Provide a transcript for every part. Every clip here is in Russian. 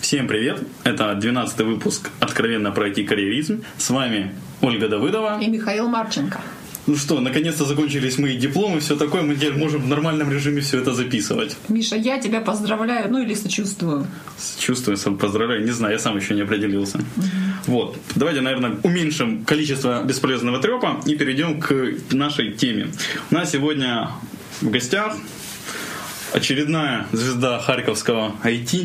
Всем привет! Это 12-й выпуск «Откровенно про IT-карьеризм». С вами Ольга Давыдова и Михаил Марченко. Ну что, наконец-то закончились мои дипломы, все такое, мы теперь можем в нормальном режиме все это записывать. Миша, я тебя поздравляю, ну или сочувствую. Сочувствую, поздравляю, не знаю, я сам еще не определился. Вот, давайте, наверное, уменьшим количество бесполезного трёпа и перейдем к нашей теме. У нас сегодня в гостях очередная звезда харьковского IT.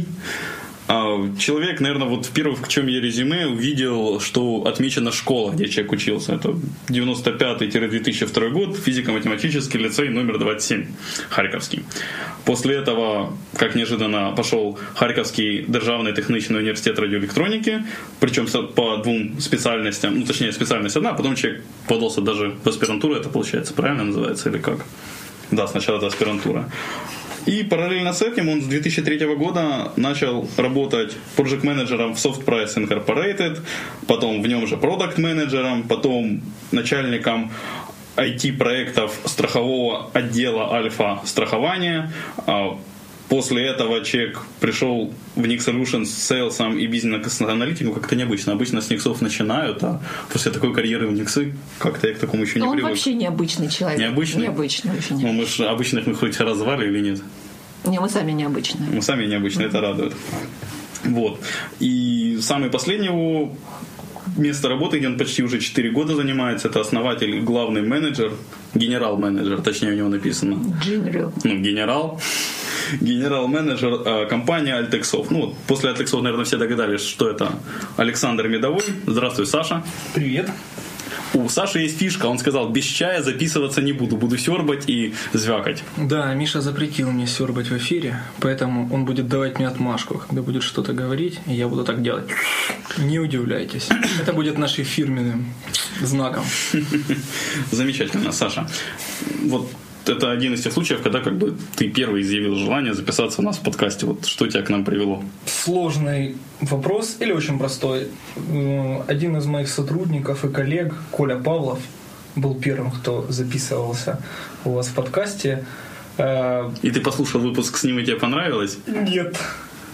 Человек, наверное, вот в первом, в чем я резюме, увидел, что отмечена школа, где человек учился. Это 95-2002 год, физико-математический лицей номер 27, Харьковский. После этого, как неожиданно, пошел Харьковский Державный Технический университет радиоэлектроники, причем по двум специальностям, ну, точнее, специальность одна, потом человек подался даже в аспирантуру, это получается, правильно называется, или как? Да, сначала это аспирантура. И параллельно с этим он с 2003 года начал работать проджект-менеджером в SoftPrice Incorporated, потом в нем же продакт-менеджером, потом начальником IT-проектов страхового отдела Альфа Страхования. После этого человек пришел в Nix Solution с сейлсом и бизнес-аналитиком, как-то необычно. Обычно с Nix'ов начинают, а после такой карьеры в Nix'ы как-то я к такому еще не привык. Он вообще необычный человек. Необычный? Необычный, очень необычный. Ну, мы же обычных мы хоть развали или нет? Не, мы сами необычные. Мы сами необычные, это радует. Вот. И самый последний его... место работы, где он почти уже 4 года занимается, это основатель и главный менеджер, генерал-менеджер, точнее у него написано. General. Ну, генерал. Генерал-менеджер компании AltexSoft. Ну, вот после AltexSoft, наверное, все догадались, что это Александр Медовой. Здравствуй, Саша. Привет. У Саши есть фишка, он сказал, без чая записываться не буду, буду сёрбать и звякать. Да, Миша запретил мне сёрбать в эфире, поэтому он будет давать мне отмашку, когда будет что-то говорить, и я буду так делать. Не удивляйтесь, это будет нашим фирменным знаком. Замечательно, Саша. Вот это один из тех случаев, когда как бы ты первый изъявил желание записаться у нас в подкасте. Вот что тебя к нам привело? Сложный вопрос или очень простой? Один из моих сотрудников и коллег, Коля Павлов, был первым, кто записывался у вас в подкасте. И ты послушал выпуск с ним, и тебе понравилось? Нет.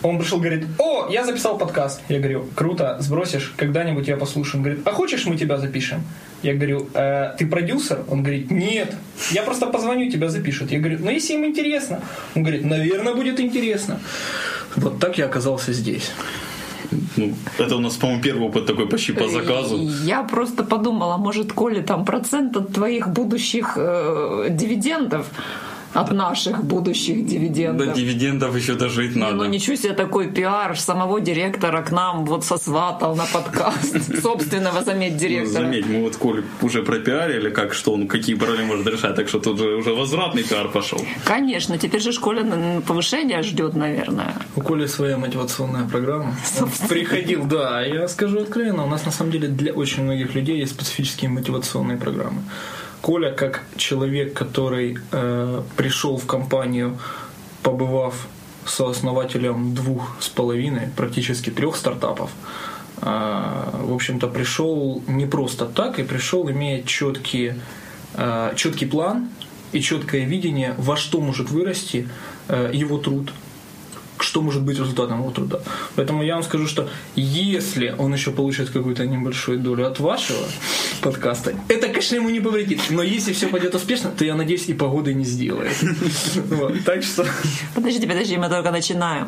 Он пришел, говорит, о, я записал подкаст. Я говорю, круто, сбросишь, когда-нибудь я послушаю. Он говорит, а хочешь мы тебя запишем? Я говорю, ты продюсер? Он говорит, нет, я просто позвоню, тебя запишут. Я говорю, ну если им интересно. Он говорит, наверное, будет интересно. Вот так я оказался здесь. Ну, это у нас, по-моему, первый опыт такой почти по заказу. Я просто подумала, может, Коля, там процент от твоих будущих дивидендов. От наших будущих дивидендов. До дивидендов еще дожить надо. Ну ничего себе, такой пиар самого директора к нам вот сосватал на подкаст собственного, заметь, директора. Ну, заметь, мы вот Колю уже пропиарили, как что он какие проблемы может решать, так что тут же уже возвратный пиар пошел. Конечно, теперь же Коля повышение ждет, наверное. У Коли своя мотивационная программа. Приходил, да, я скажу откровенно, у нас на самом деле для очень многих людей есть специфические мотивационные программы. Коля, как человек, который пришел в компанию, побывав сооснователем 2,5, практически 3 стартапов, в общем-то, пришел не просто так, и пришел, имея четкий план и четкое видение, во что может вырасти его труд, что может быть результатом его труда. Поэтому я вам скажу, что если он еще получит какую-то небольшую долю от вашего подкаста, это, конечно, ему не повредит. Но если все пойдет успешно, то, я надеюсь, и погоды не сделает. Так что... Подожди, мы только начинаем.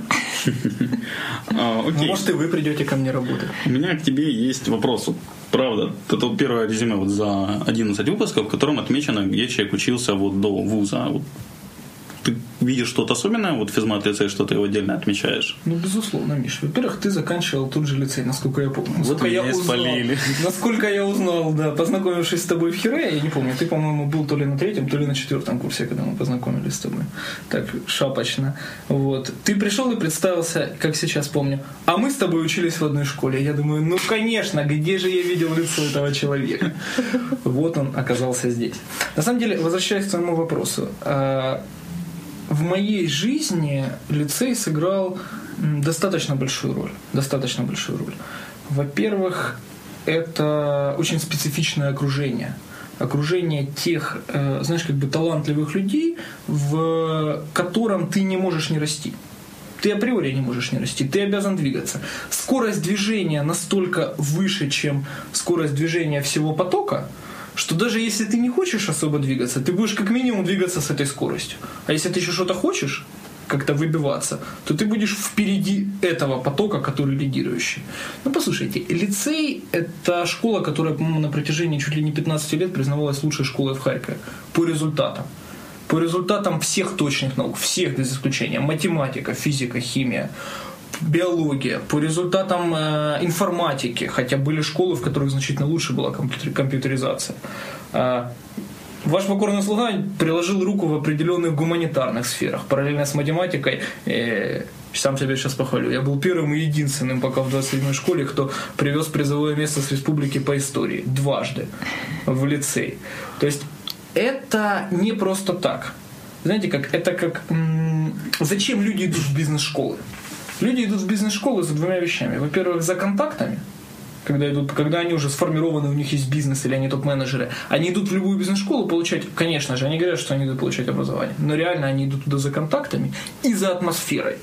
Может, и вы придете ко мне работать. У меня к тебе есть вопрос. Правда, это первое резюме за 11 выпусков, в котором отмечено, где человек учился до вуза. Ты видишь что-то особенное в физмат-лицее, что ты его отдельно отмечаешь? Ну, безусловно, Миш. Во-первых, ты заканчивал тот же лицей, насколько я помню. Вот меня и спалили. Насколько я узнал, да, познакомившись с тобой в Хире, я не помню, ты, по-моему, был то ли на 3-м, то ли на 4-м курсе, когда мы познакомились с тобой. Так, шапочно. Вот. Ты пришел и представился, как сейчас помню, а мы с тобой учились в одной школе. Я думаю, ну, конечно, где же я видел лицо этого человека? Вот он оказался здесь. На самом деле, возвращаясь к своему вопросу, в моей жизни лицей сыграл достаточно большую роль. Во-первых, это очень специфичное окружение тех, талантливых людей, в котором ты не можешь не расти. ты априори не можешь не расти, ты обязан двигаться. Скорость движения настолько выше, чем скорость движения всего потока, что даже если ты не хочешь особо двигаться, ты будешь как минимум двигаться с этой скоростью. А если ты еще что-то хочешь, как-то выбиваться, то ты будешь впереди этого потока, который лидирующий. Ну, послушайте, лицей – это школа, которая, по-моему, на протяжении чуть ли не 15 лет признавалась лучшей школой в Харькове по результатам. По результатам всех точных наук, всех без исключения. Математика, физика, химия, биология. По результатам информатики, хотя были школы, в которых значительно лучше была компьютеризация. Ваш покорный слуга приложил руку в определенных гуманитарных сферах. Параллельно с математикой, сам себя сейчас похвалю, я был первым и единственным пока в 27-й школе, кто привез призовое место с республики по истории. Дважды. В лицей. То есть это не просто так. Знаете, как это как... Зачем люди идут в бизнес-школы? Люди идут в бизнес-школы за двумя вещами. Во-первых, за контактами. Когда они уже сформированы, у них есть бизнес или они топ-менеджеры, они идут в любую бизнес-школу получать, конечно же, они говорят, что они идут получать образование, но реально они идут туда за контактами и за атмосферой,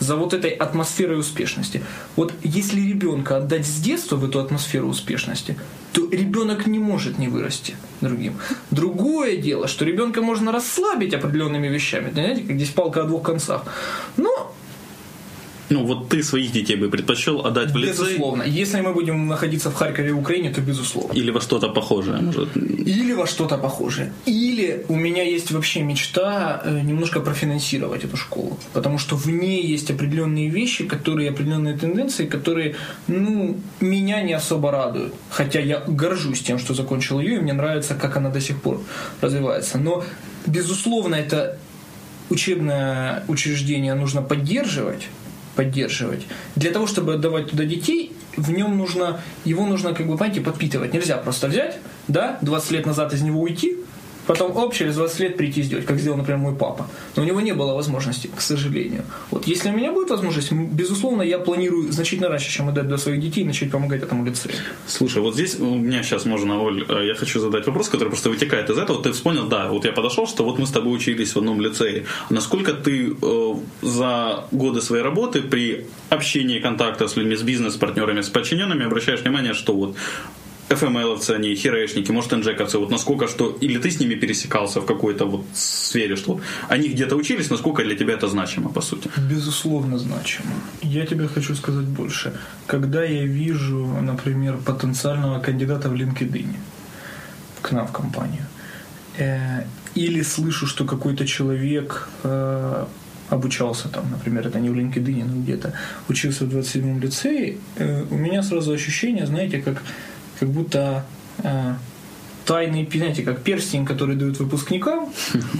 за вот этой атмосферой успешности. Вот если ребенка отдать с детства в эту атмосферу успешности, то ребенок не может не вырасти другим. Другое дело, что ребенка можно расслабить определенными вещами, знаете, как здесь палка о двух концах, но... Ну, вот ты своих детей бы предпочел отдать в лицей? Безусловно. Если мы будем находиться в Харькове и Украине, то безусловно. Или во что-то похожее. Может. Или во что-то похожее. Или у меня есть вообще мечта немножко профинансировать эту школу. Потому что в ней есть определенные вещи, которые, определенные тенденции, которые, ну, меня не особо радуют. Хотя я горжусь тем, что закончил ее, и мне нравится, как она до сих пор развивается. Но, безусловно, это учебное учреждение нужно поддерживать. Для того, чтобы отдавать туда детей, в нем нужно, его нужно, как бы, понимаете, подпитывать. Нельзя просто взять, да, 20 лет назад из него уйти, потом, через 20 лет прийти и сделать, как сделал, например, мой папа. Но у него не было возможности, к сожалению. Вот если у меня будет возможность, безусловно, я планирую значительно раньше, чем отдать до своих детей, начать помогать этому лицею. Слушай, вот здесь у меня сейчас можно, Оль, я хочу задать вопрос, который просто вытекает из этого. Вот ты вспомнил, да, вот я подошел, что вот мы с тобой учились в одном лицее. Насколько ты за годы своей работы при общении, контактах с людьми, с бизнес-партнерами, с подчиненными обращаешь внимание, что вот ФМЛовцы они, херэшники, может, энджековцы, вот насколько что, или ты с ними пересекался в какой-то вот сфере, что они где-то учились, насколько для тебя это значимо, по сути? Безусловно, значимо. Я тебе хочу сказать больше. Когда я вижу, например, потенциального кандидата в LinkedIn к нам в компанию, или слышу, что какой-то человек обучался там, например, это не в LinkedIn, но где-то, учился в 27-м лицее, у меня сразу ощущение, знаете, как будто тайный, знаете, как перстень, который дают выпускникам.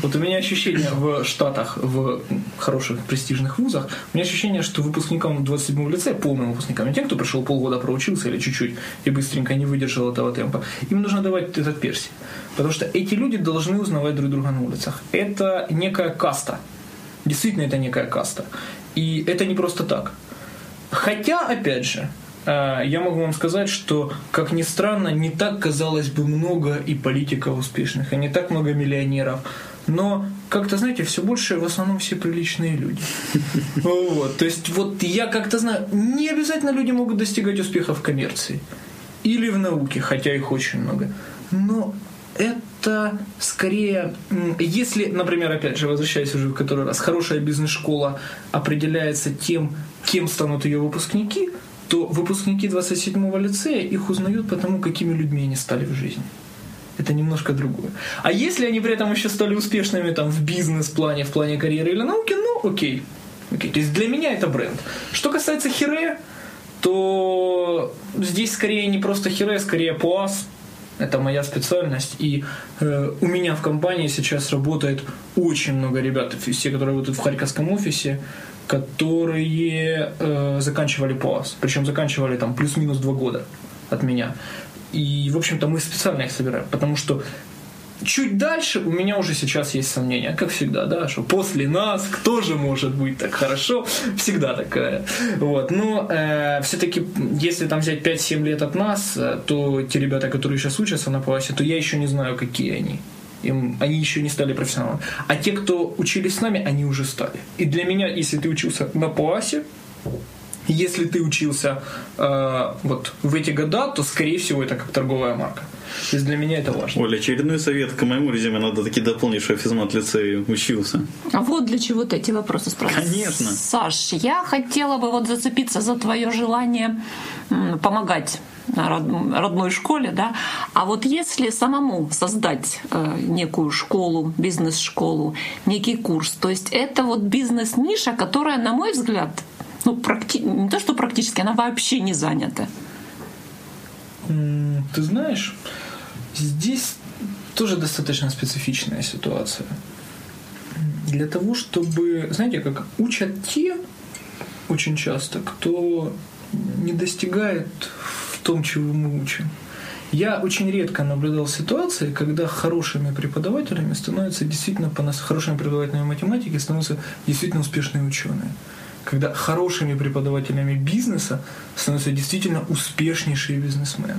Вот у меня ощущение в Штатах, в хороших престижных вузах, у меня ощущение, что выпускникам 27-го лицея, полным выпускникам, не тем, кто пришел полгода проучился или чуть-чуть и быстренько не выдержал этого темпа, им нужно давать этот перстень. Потому что эти люди должны узнавать друг друга на улицах. Это некая каста. Действительно, это некая каста. И это не просто так. Хотя, опять же, я могу вам сказать, что, как ни странно, не так, казалось бы, много и политиков успешных, и не так много миллионеров. Но как-то, знаете, все больше, в основном, все приличные люди. Вот. То есть, вот я как-то знаю, не обязательно люди могут достигать успеха в коммерции или в науке, хотя их очень много. Но это скорее, если, например, опять же, возвращаясь уже в который раз, хорошая бизнес-школа определяется тем, кем станут ее выпускники, то выпускники 27-го лицея их узнают по тому, какими людьми они стали в жизни. Это немножко другое. А если они при этом еще стали успешными там, в бизнес-плане, в плане карьеры или науки, ну окей. То есть для меня это бренд. Что касается хире, то здесь скорее не просто хире, скорее пуаз. Это моя специальность, и у меня в компании сейчас работает очень много ребят, все, которые работают в харьковском офисе, которые заканчивали ПОАС, причем заканчивали там плюс-минус 2 года от меня. И, в общем-то, мы специально их собираем, потому что чуть дальше у меня уже сейчас есть сомнения, как всегда, да, что после нас кто же может быть так хорошо, всегда такая. Вот. Но все-таки, если там взять 5-7 лет от нас, то те ребята, которые сейчас учатся на ПАСе, то я еще не знаю, какие они. они еще не стали профессионалами. А те, кто учились с нами, они уже стали. И для меня, если ты учился на ПОАСе, если ты учился вот в эти года, то, скорее всего, это как торговая марка. То есть для меня это важно. Оля, очередной совет к моему резюме надо таки дополнить, что я в физмат-лицее учился. А вот для чего ты эти вопросы спрашиваешь. Конечно. Саш, я хотела бы вот зацепиться за твое желание помогать родной школе, да. А вот если самому создать некую школу, бизнес-школу, некий курс, то есть это вот бизнес-ниша, которая, на мой взгляд, ну, не то что практически, она вообще не занята. Ты знаешь, здесь тоже достаточно специфичная ситуация. Для того, чтобы, знаете, как учат те очень часто, кто не достигает в том, чего мы учим. Я очень редко наблюдал ситуации, когда хорошими преподавателями становятся действительно, хорошими преподавателями математики становятся действительно успешные ученые. Когда хорошими преподавателями бизнеса становятся действительно успешнейшие бизнесмены.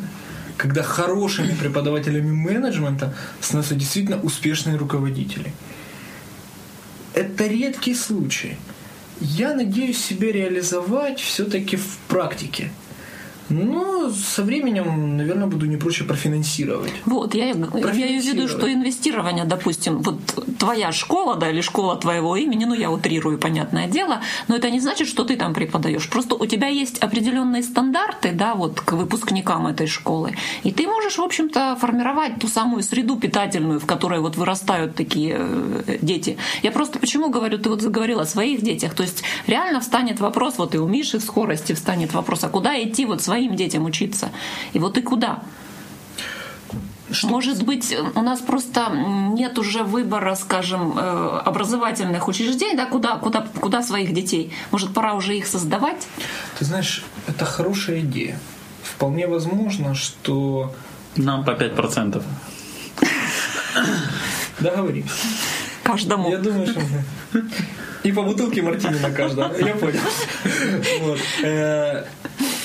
Когда хорошими преподавателями менеджмента становятся действительно успешные руководители. Это редкий случай. Я надеюсь себя реализовать все-таки в практике. Но со временем, наверное, буду не проще профинансировать. Вот, я имею в виду, что инвестирование, допустим, вот твоя школа, да, или школа твоего имени, ну, я утрирую, понятное дело, но это не значит, что ты там преподаешь. Просто у тебя есть определенные стандарты, да, вот к выпускникам этой школы, и ты можешь, в общем-то, формировать ту самую среду питательную, в которой вот вырастают такие дети. Я просто почему говорю, ты вот заговорила о своих детях, то есть реально встанет вопрос, вот и у Миши в скорости встанет вопрос, а куда идти вот свои им детям учиться. И вот и куда? Что? Может быть, у нас просто нет уже выбора, скажем, образовательных учреждений, да, куда своих детей? Может, пора уже их создавать? Ты знаешь, это хорошая идея. Вполне возможно, что... Нам по 5%. Договоримся. Каждому. Я думаю, что... И по бутылке мартини на каждого. Я понял. Вот.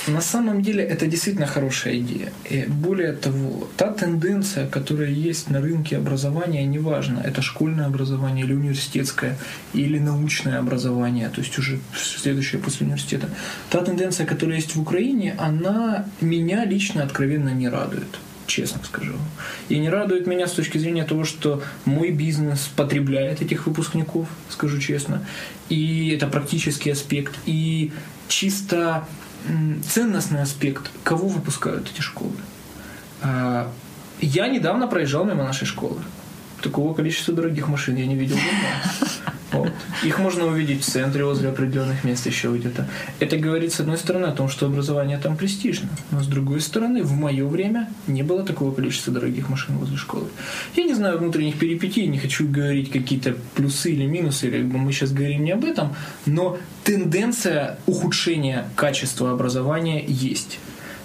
На самом деле это действительно хорошая идея. И более того, та тенденция, которая есть на рынке образования, неважно, это школьное образование или университетское, или научное образование, то есть уже следующее после университета, та тенденция, которая есть в Украине, она меня лично откровенно не радует. Честно скажу. И не радует меня с точки зрения того, что мой бизнес потребляет этих выпускников, скажу честно. И это практический аспект. И чисто ценностный аспект. Кого выпускают эти школы? Я недавно проезжал мимо нашей школы. Такого количества дорогих машин я не видел давно. Вот. Их можно увидеть в центре, возле определенных мест, еще где-то. Это говорит, с одной стороны, о том, что образование там престижно, но с другой стороны, в мое время не было такого количества дорогих машин возле школы. Я не знаю внутренних перипетий, не хочу говорить какие-то плюсы или минусы, или мы сейчас говорим не об этом, но тенденция ухудшения качества образования есть.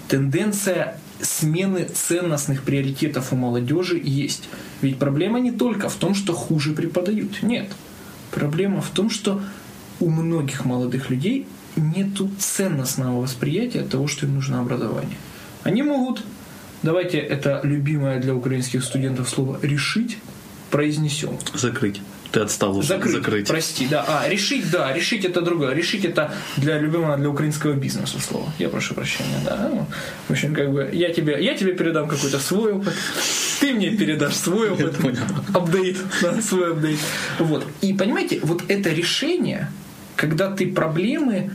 Тенденция смены ценностных приоритетов у молодежи есть. Ведь проблема не только в том, что хуже преподают. Нет. Проблема в том, что у многих молодых людей нету ценностного восприятия того, что им нужно образование. Они могут, давайте это любимое для украинских студентов слово «решить» произнесем. Закрыть. Ты отстал уже. Закрыть. Прости, да. Решить это другое. Решить это для любимого, для украинского бизнеса слово. Я прошу прощения, да. Ну, в общем, как бы я тебе передам какой-то свой опыт, ты мне передашь свой опыт. Апдейт, да, свой апдейт. Вот. И понимаете, вот это решение, когда ты проблемы,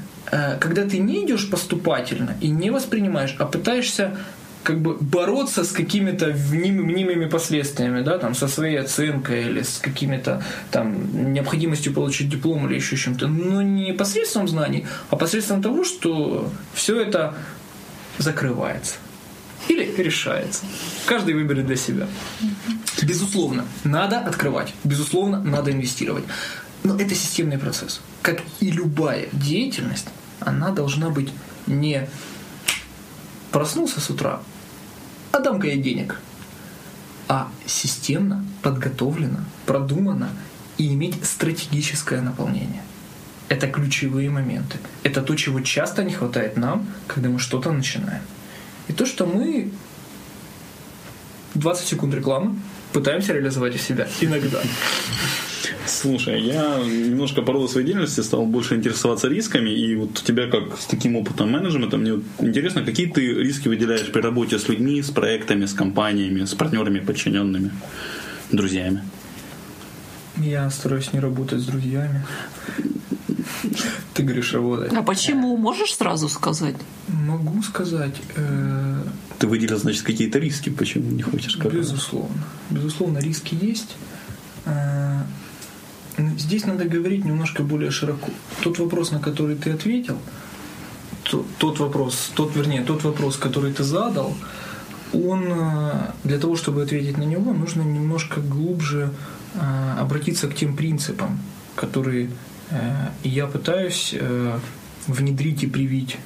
когда ты не идешь поступательно и не воспринимаешь, а пытаешься как бы бороться с какими-то мнимыми последствиями, да, там, со своей оценкой или с какими-то там необходимостью получить диплом или еще чем-то, но не посредством знаний, а посредством того, что все это закрывается или решается. Каждый выберет для себя. Безусловно, надо открывать, безусловно, надо инвестировать. Но это системный процесс. Как и любая деятельность, она должна быть не проснулся с утра, а дам-ка я денег. А системно, подготовлено, продумано и иметь стратегическое наполнение. Это ключевые моменты. Это то, чего часто не хватает нам, когда мы что-то начинаем. И то, что мы... 20 секунд рекламы. пытаемся реализовать у себя иногда. Слушай, я немножко по роду своей деятельности стал больше интересоваться рисками, и вот у тебя как с таким опытом менеджмента, мне вот интересно, какие ты риски выделяешь при работе с людьми, с проектами, с компаниями, с партнерами, подчиненными, друзьями? Я стараюсь не работать с друзьями. Ты говоришь работать. А почему? Можешь сразу сказать? Могу сказать. Ты выделил, значит, какие-то риски, почему не хочешь сказать? Безусловно. Безусловно, риски есть. Здесь надо говорить немножко более широко. Тот вопрос, на который ты ответил, тот вопрос, который ты задал, он, для того, чтобы ответить на него, нужно немножко глубже обратиться к тем принципам, которые я пытаюсь внедрить и привить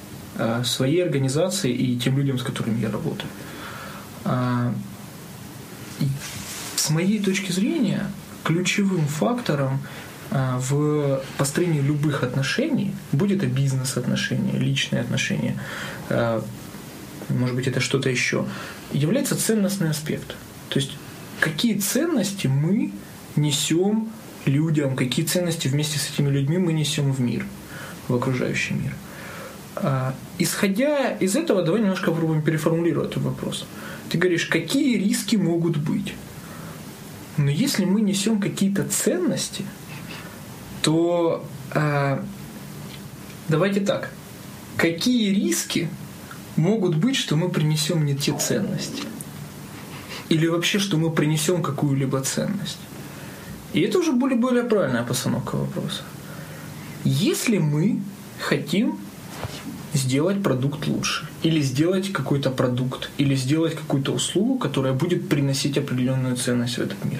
своей организации и тем людям, с которыми я работаю. С моей точки зрения, ключевым фактором в построении любых отношений, будь это бизнес-отношения, личные отношения, может быть, это что-то еще, является ценностный аспект. То есть какие ценности мы несем людям, какие ценности вместе с этими людьми мы несем в мир, в окружающий мир. Исходя из этого, давай немножко попробуем переформулировать этот вопрос. Ты говоришь, какие риски могут быть? Но если мы несем какие-то ценности, то давайте так, какие риски могут быть, что мы принесем не те ценности? Или вообще, что мы принесем какую-либо ценность? И это уже более правильная постановка вопроса. Если мы хотим сделать продукт лучше, или сделать какой-то продукт, или сделать какую-то услугу, которая будет приносить определенную ценность в этот мир.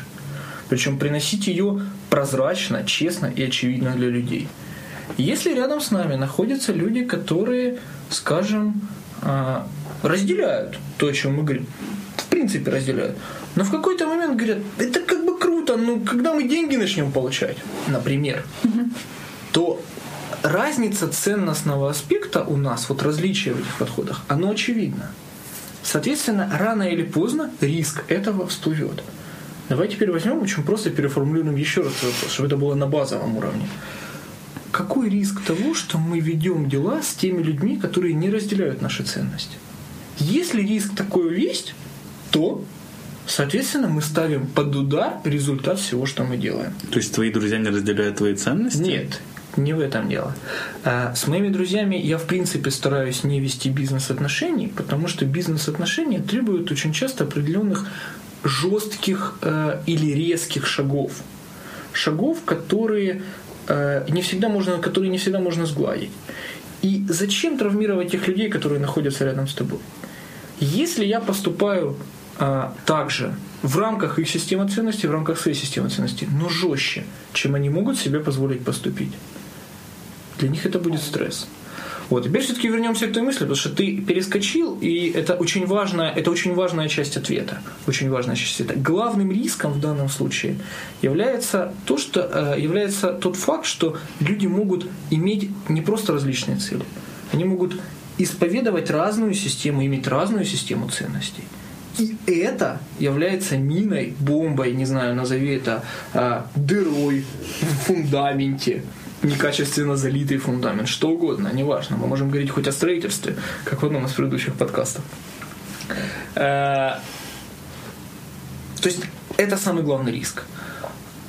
Причем приносить ее прозрачно, честно и очевидно для людей. Если рядом с нами находятся люди, которые, скажем, разделяют то, о чем мы говорим, в принципе разделяют, но в какой-то момент говорят, это как бы круто, но когда мы деньги начнем получать, например, то разница ценностного аспекта у нас, вот различие в этих подходах, оно очевидно. Соответственно, рано или поздно риск этого всплывет. Давай теперь возьмем, очень просто переформулируем еще раз этот вопрос, чтобы это было на базовом уровне. Какой риск того, что мы ведем дела с теми людьми, которые не разделяют наши ценности? Если риск такой есть, то, соответственно, мы ставим под удар результат всего, что мы делаем. То есть твои друзья не разделяют твои ценности? Нет. Не в этом дело. С моими друзьями я, в принципе, стараюсь не вести бизнес-отношений, потому что бизнес-отношения требуют очень часто определенных жестких или резких шагов. Шагов, которые не всегда можно сгладить. И зачем травмировать тех людей, которые находятся рядом с тобой? Если я поступаю также в рамках их системы ценностей, в рамках своей системы ценностей, но жестче, чем они могут себе позволить поступить, для них это будет стресс. Вот, теперь все-таки вернемся к той мысли, потому что ты перескочил, и это очень важная часть ответа. Очень важная часть ответа. Главным риском в данном случае является тот факт, что люди могут иметь не просто различные цели, они могут исповедовать разную систему, иметь разную систему ценностей. И это является миной, бомбой, не знаю, назови это, дырой в фундаменте, некачественно залитый фундамент, что угодно, неважно. Мы можем говорить хоть о строительстве, как в одном из предыдущих подкастов. То есть это самый главный риск.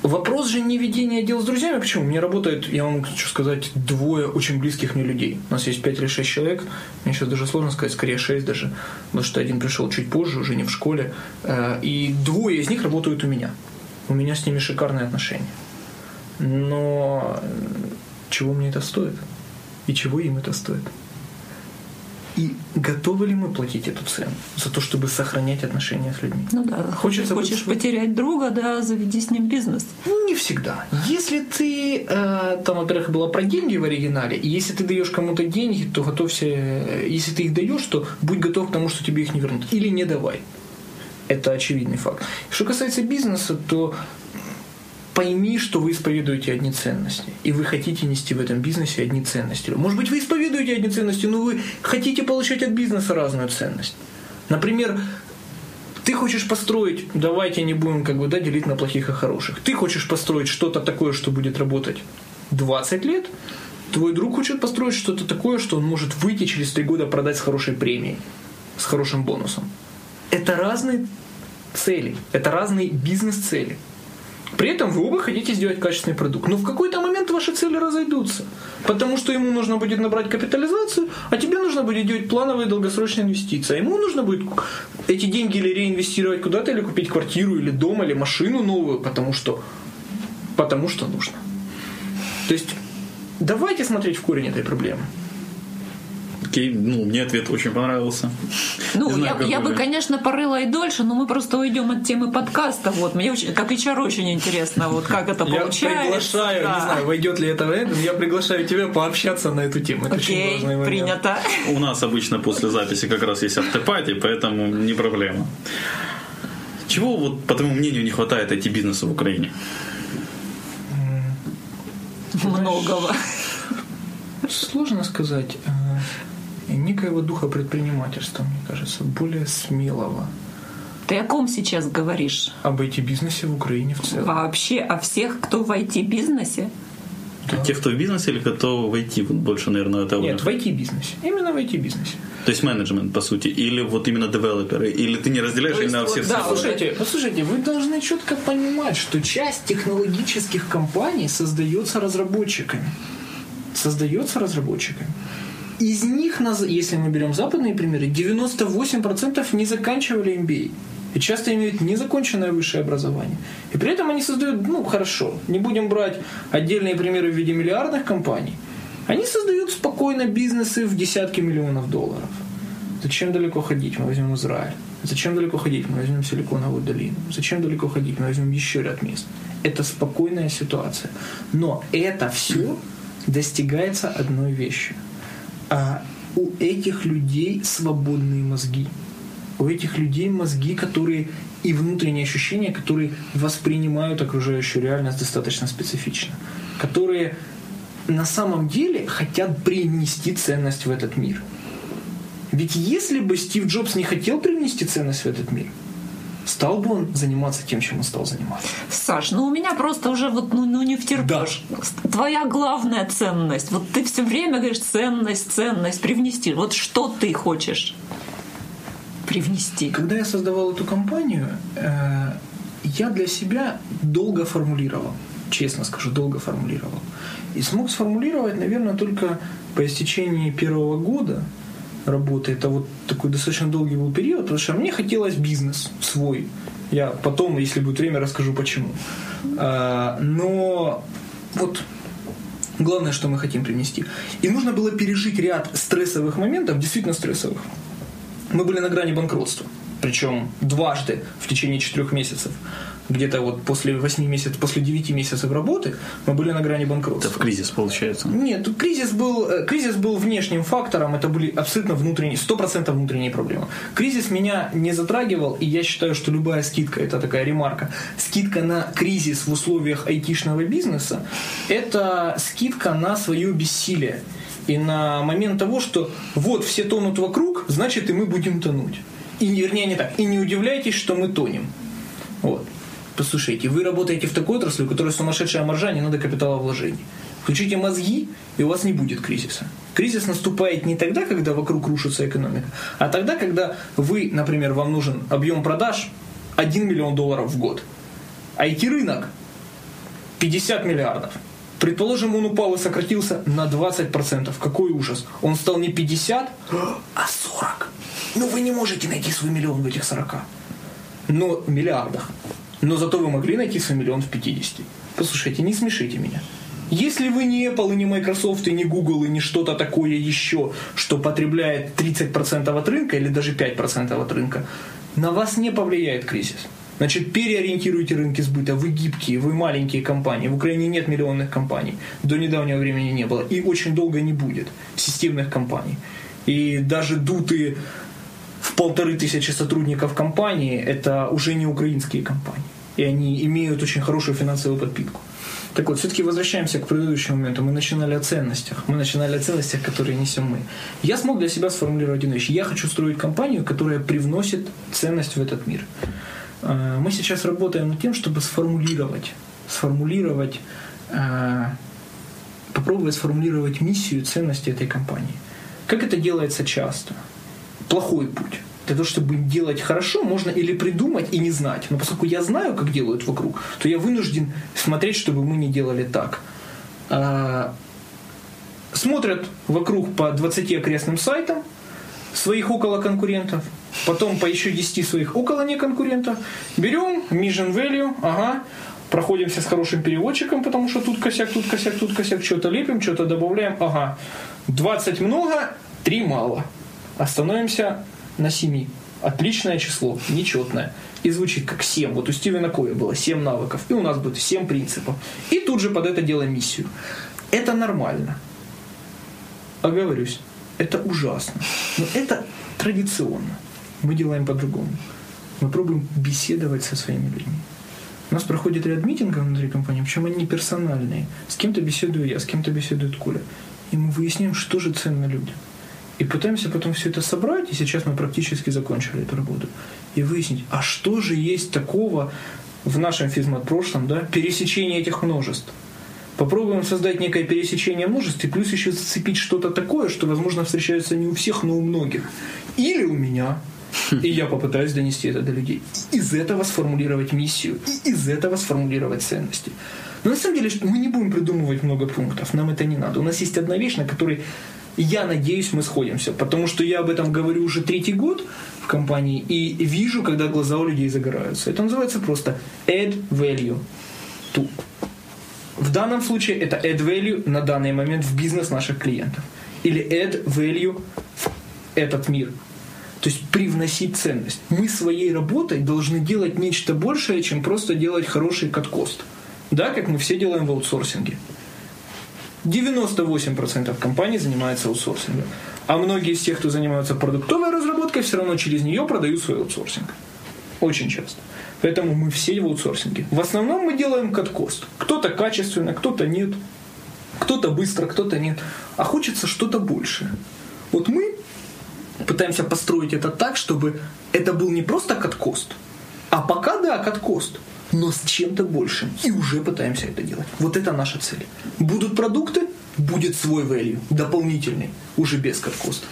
Вопрос же не ведения дел с друзьями. Почему? У меня работает, я вам хочу сказать, двое очень близких мне людей. У нас есть 5 или 6 человек. Мне сейчас даже сложно сказать, скорее 6 даже. Потому что один пришел чуть позже, уже не в школе. И двое из них работают у меня. У меня с ними шикарные отношения. Но чего мне это стоит? И чего им это стоит? И готовы ли мы платить эту цену за то, чтобы сохранять отношения с людьми? Ну да, хочешь потерять друга, да, заведи с ним бизнес. Ну, не всегда. Если ты, там, во-первых, была про деньги в оригинале, и если ты даешь кому-то деньги, то готовься, если ты их даешь, то будь готов к тому, что тебе их не вернут. Или не давай. Это очевидный факт. Что касается бизнеса, то пойми, что вы исповедуете одни ценности, и вы хотите нести в этом бизнесе одни ценности. Может быть, вы исповедуете одни ценности, но вы хотите получать от бизнеса разную ценность. Например, Ты хочешь построить, давайте не будем делить на плохих и хороших. Ты хочешь построить что-то такое, что будет работать 20 лет. Твой друг хочет построить что-то такое, что он может выйти через 3 года продать с хорошей премией, с хорошим бонусом. Это разные цели, это разные бизнес-цели. При этом вы оба хотите сделать качественный продукт. Но в какой-то момент ваши цели разойдутся. Потому что ему нужно будет набрать капитализацию, а тебе нужно будет делать плановые долгосрочные инвестиции. А ему нужно будет эти деньги или реинвестировать куда-то, или купить квартиру, или дом, или машину новую, потому что нужно. То есть давайте смотреть в корень этой проблемы. Окей, мне ответ очень понравился. Я бы, конечно, порыла и дольше, но мы просто уйдем от темы подкаста. Мне как HR очень интересно, как это получается. Я приглашаю, не знаю, войдет ли это в это, но я приглашаю тебя пообщаться на эту тему. Это окей, принято. У нас обычно после записи как раз есть автопати, поэтому не проблема. Чего, по твоему мнению, не хватает IT-бизнеса в Украине? Многого. Сложно сказать. Некоего духа предпринимательства, мне кажется, более смелого. Ты о ком сейчас говоришь? Об IT-бизнесе в Украине в целом. Вообще о всех, кто в IT-бизнесе? Да. Те, кто в бизнесе или кто в IT? Больше, наверное, это... Нет, в IT-бизнесе. Именно в IT-бизнесе. То есть менеджмент, по сути, или именно девелоперы, или ты не разделяешь именно всех... Да, послушайте, вы должны четко понимать, что часть технологических компаний создается разработчиками. Из них, если мы берем западные примеры, 98% не заканчивали MBA. И часто имеют незаконченное высшее образование. И при этом они создают, хорошо, не будем брать отдельные примеры в виде миллиардных компаний. Они создают спокойно бизнесы в десятки миллионов долларов. Зачем далеко ходить? Мы возьмем Израиль. Зачем далеко ходить? Мы возьмем Силиконовую долину. Зачем далеко ходить? Мы возьмем еще ряд мест. Это спокойная ситуация. Но это все достигается одной вещью. А у этих людей свободные мозги. У этих людей мозги, которые и внутренние ощущения, которые воспринимают окружающую реальность достаточно специфично. Которые на самом деле хотят принести ценность в этот мир. Ведь если бы Стив Джобс не хотел привнести ценность в этот мир, стал бы он заниматься тем, чем он стал заниматься? Саш, у меня просто уже не втерпёшь. Да. Твоя главная ценность. Ты все время говоришь ценность привнести. Что ты хочешь привнести? Когда я создавал эту компанию, я для себя долго формулировал. И смог сформулировать, наверное, только по истечении первого года работы. Это такой достаточно долгий был период, потому что мне хотелось бизнес свой. Я потом, если будет время, расскажу почему. Но главное, что мы хотим принести. И нужно было пережить ряд стрессовых моментов, действительно стрессовых. Мы были на грани банкротства. Причем дважды в течение 4 месяцев. Где-то после 9 месяцев работы мы были на грани банкротства. Это в кризис, получается? Нет, кризис был внешним фактором, это были абсолютно 100% внутренние проблемы. Кризис меня не затрагивал, и я считаю, что любая скидка, это такая ремарка, скидка на кризис в условиях айтишного бизнеса, это скидка на свое бессилие. И на момент того, что все тонут вокруг, значит и мы будем тонуть. И, вернее, не так, и не удивляйтесь, что мы тонем. Послушайте, вы работаете в такой отрасли, у которой сумасшедшая маржа, не надо капиталовложений. Включите мозги, и у вас не будет кризиса. Кризис наступает не тогда, когда вокруг рушится экономика, а тогда, когда вы, например, вам нужен объем продаж 1 миллион долларов в год. IT-рынок 50 миллиардов. Предположим, он упал и сократился на 20%. Какой ужас. Он стал не 50, а 40. Но вы не можете найти свой миллион в этих 40. Но в миллиардах. Но зато вы могли найти свой миллион в 50. Послушайте, не смешите меня. Если вы не Apple, и не Microsoft, и не Google, и не что-то такое еще, что потребляет 30% от рынка или даже 5% от рынка, на вас не повлияет кризис. Значит, переориентируйте рынки сбыта. Вы гибкие, вы маленькие компании. В Украине нет миллионных компаний. До недавнего времени не было. И очень долго не будет системных компаний. И даже дутые в 1500 сотрудников компании — это уже не украинские компании. и они имеют очень хорошую финансовую подпитку. Так вот, все-таки возвращаемся к предыдущему моменту. Мы начинали о ценностях. Мы начинали о ценностях, которые несем мы. Я смог для себя сформулировать одну вещь. Я хочу строить компанию, которая привносит ценность в этот мир. Мы сейчас работаем над тем, чтобы попробовать сформулировать миссию и ценности этой компании. Как это делается часто? Плохой путь. Для того, чтобы делать хорошо, можно или придумать и не знать. Но поскольку я знаю, как делают вокруг, то я вынужден смотреть, чтобы мы не делали так. Смотрят вокруг по 20 окрестным сайтам, своих около конкурентов, потом по еще 10 своих около неконкурентов. Берем Mission Value, ага, проходимся с хорошим переводчиком, потому что тут косяк, что-то лепим, что-то добавляем, ага, 20 много, 3 мало. Остановимся на 7. Отличное число, нечетное. И звучит как 7. Вот у Стивена Кови было 7 навыков, и у нас будет 7 принципов. И тут же под это дело миссию. Это нормально. Оговорюсь, это ужасно. Но это традиционно. Мы делаем по-другому. Мы пробуем беседовать со своими людьми. У нас проходит ряд митингов внутри компании, причем они не персональные. С кем-то беседую я, с кем-то беседует Коля. И мы выясняем, что же ценно людям. И пытаемся потом все это собрать, и сейчас мы практически закончили эту работу. И выяснить, а что же есть такого в нашем физмат-прошлом, да, пересечение этих множеств. Попробуем создать некое пересечение множеств, и плюс еще зацепить что-то такое, что, возможно, встречается не у всех, но у многих. Или у меня. И я попытаюсь донести это до людей. И из этого сформулировать миссию. И из этого сформулировать ценности. Но на самом деле мы не будем придумывать много пунктов. Нам это не надо. У нас есть одна вещь, на которой... Я надеюсь, мы сходимся, потому что я об этом говорю уже 3-й год в компании и вижу, когда глаза у людей загораются. Это называется просто add value to. В данном случае это add value на данный момент в бизнес наших клиентов. Или add value в этот мир. То есть привносить ценность. Мы своей работой должны делать нечто большее, чем просто делать хороший кат-кост. Да, как мы все делаем в аутсорсинге. 98% компаний занимается аутсорсингом. А многие из тех, кто занимается продуктовой разработкой, все равно через нее продают свой аутсорсинг. Очень часто. Поэтому мы все в аутсорсинге. В основном мы делаем кат-кост. Кто-то качественно, кто-то нет. Кто-то быстро, кто-то нет. А хочется что-то большее. Вот мы пытаемся построить это так, чтобы это был не просто кат-кост, а пока, да, кат-кост, но с чем-то большим. И уже пытаемся это делать. Вот это наша цель. Будут продукты, будет свой value, дополнительный, уже без кат-коста.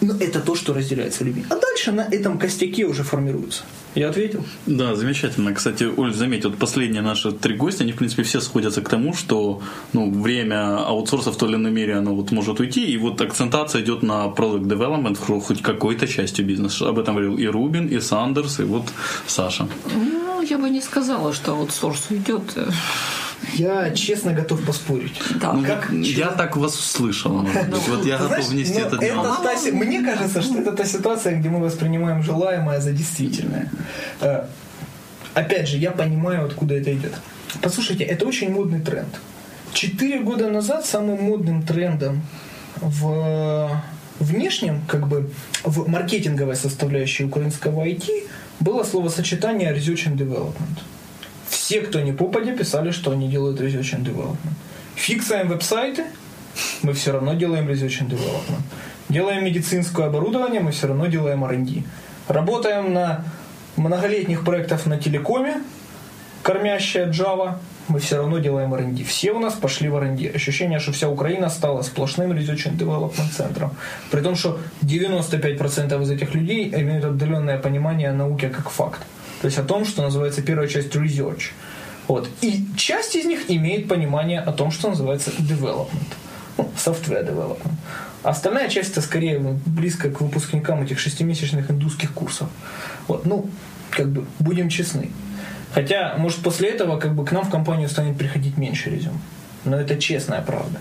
Но это то, что разделяется людьми. А дальше на этом костяке уже формируется. Я ответил? Да, замечательно. Кстати, Оль, заметь, вот последние наши 3 гостя, они, в принципе, все сходятся к тому, что время аутсорса в той или иной мере оно может уйти, и акцентация идет на product development, хоть какой-то частью бизнеса. Об этом говорил и Рубин, и Сандерс, и Саша. Ну, я бы не сказала, что аутсорс уйдет. Я честно готов поспорить. Да. Я так вас услышал. Я готов внести это дело. Мне кажется, что это та ситуация, где мы воспринимаем желаемое за действительное. Опять же, я понимаю, откуда это идет. Послушайте, это очень модный тренд. 4 года назад самым модным трендом в внешнем, в маркетинговой составляющей украинского IT было словосочетание «research and development». Все, кто не попадя, писали, что они делают research and development. Фиксаем веб-сайты, мы все равно делаем research and development. Делаем медицинское оборудование, мы все равно делаем R&D. Работаем на многолетних проектах на телекоме, кормящая Java, мы все равно делаем R&D. Все у нас пошли в R&D. Ощущение, что вся Украина стала сплошным research and development центром. При том, что 95% из этих людей имеют отдаленное понимание о науке как факт. То есть о том, что называется первая часть research. Вот. И часть из них имеет понимание о том, что называется development. Software development. Остальная часть, это скорее близко к выпускникам этих 6-месячных индусских курсов. Вот. Будем честны. Хотя, может, после этого к нам в компанию станет приходить меньше резюме. Но это честная правда.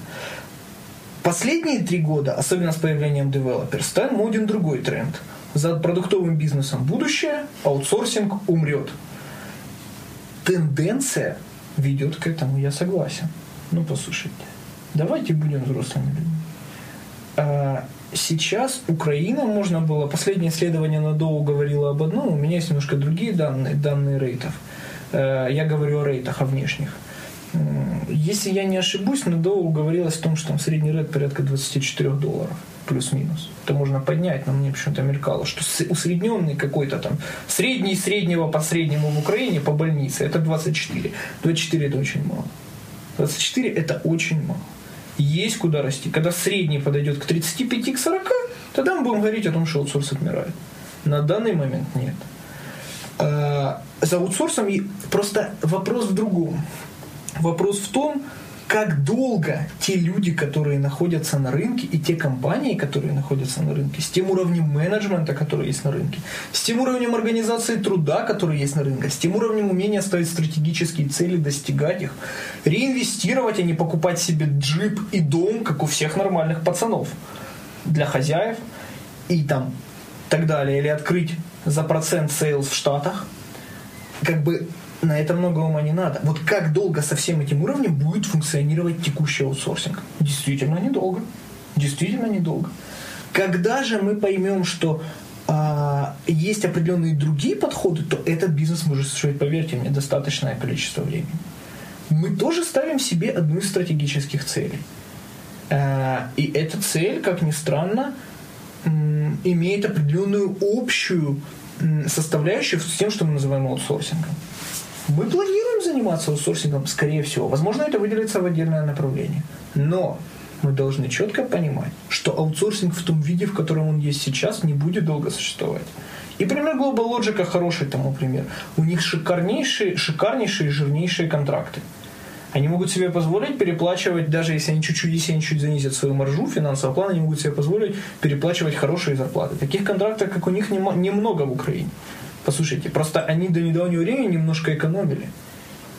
Последние 3 года, особенно с появлением developer, стал моден другой тренд. За продуктовым бизнесом будущее, аутсорсинг умрет. Тенденция ведет к этому, я согласен. Послушайте, давайте будем взрослыми людьми. Сейчас Украина можно было... Последнее исследование НАДО говорило об одном, у меня есть немножко другие данные рейтов. Я говорю о рейтах, о внешних. Если я не ошибусь, надолго говорилось о том, что там средний рейт порядка $24, плюс-минус. Это можно поднять, но мне почему-то мелькало, что усредненный какой-то там, средний среднего по среднему в Украине по больнице, это 24. 24 это очень мало. 24 это очень мало. Есть куда расти. Когда средний подойдет к 35, к 40, тогда мы будем говорить о том, что аутсорс отмирает. На данный момент нет. За аутсорсом просто вопрос в другом. Вопрос в том, как долго те люди, которые находятся на рынке, и те компании, которые находятся на рынке, с тем уровнем менеджмента, который есть на рынке, с тем уровнем организации труда, который есть на рынке, с тем уровнем умения ставить стратегические цели, достигать их, реинвестировать, а не покупать себе джип и дом, как у всех нормальных пацанов, для хозяев и там так далее, или открыть за процент сейлс в Штатах, как бы. На это много ума не надо. Вот как долго со всем этим уровнем будет функционировать текущий аутсорсинг? Действительно недолго. Действительно недолго. Когда же мы поймем, что есть определенные другие подходы, то этот бизнес может существовать, поверьте мне, достаточное количество времени. Мы тоже ставим себе одну из стратегических целей. И эта цель, как ни странно, имеет определенную общую составляющую с тем, что мы называем аутсорсингом. Мы планируем заниматься аутсорсингом, скорее всего. Возможно, это выделится в отдельное направление. Но мы должны четко понимать, что аутсорсинг в том виде, в котором он есть сейчас, не будет долго существовать. И пример Global Logic хороший тому пример. У них шикарнейшие и жирнейшие контракты. Они могут себе позволить переплачивать, даже если они чуть занизят свою маржу финансового плана, они могут себе позволить переплачивать хорошие зарплаты. Таких контрактов, как у них, немного в Украине. Послушайте, просто они до недавнего времени немножко экономили.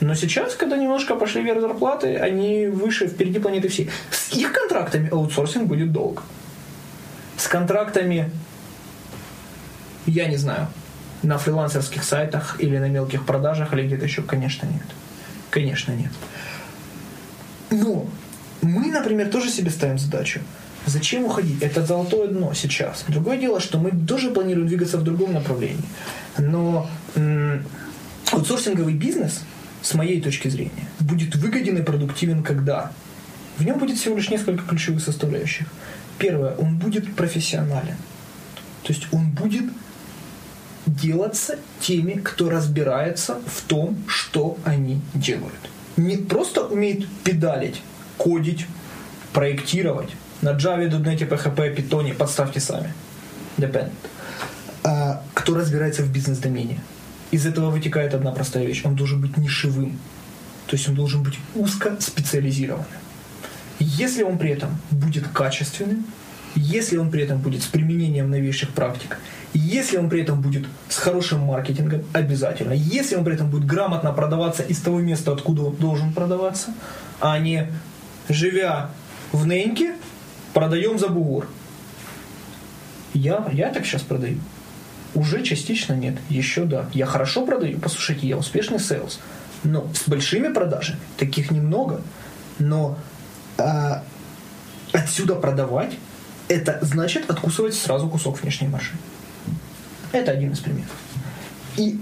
Но сейчас, когда немножко пошли вверх зарплаты, они выше, впереди планеты всей. С их контрактами аутсорсинг будет долго. С контрактами, я не знаю, на фрилансерских сайтах или на мелких продажах, или где-то еще, конечно, нет. Конечно, нет. Но мы, например, тоже себе ставим задачу. Зачем уходить? Это золотое дно сейчас. Другое дело, что мы тоже планируем двигаться в другом направлении. Но аутсорсинговый бизнес, с моей точки зрения, будет выгоден и продуктивен, когда в нем будет всего лишь несколько ключевых составляющих. Первое, он будет профессионален. То есть он будет делаться теми, кто разбирается в том, что они делают. Не просто умеет педалить, кодить, проектировать. На Java, Dudnet, PHP, Python, подставьте сами. Depend. Кто разбирается в бизнес-домене. Из этого вытекает одна простая вещь. Он должен быть нишевым. То есть он должен быть узко специализированным. Если он при этом будет качественным, если он при этом будет с применением новейших практик, если он при этом будет с хорошим маркетингом, обязательно. Если он при этом будет грамотно продаваться из того места, откуда он должен продаваться, а не живя в Неньке, продаем за бугор. Я так сейчас продаю. Уже частично нет, еще да. Я хорошо продаю, послушайте, я успешный сейлс. Но с большими продажами таких немного. Но отсюда продавать, это значит откусывать сразу кусок внешней маржи. Это один из примеров. И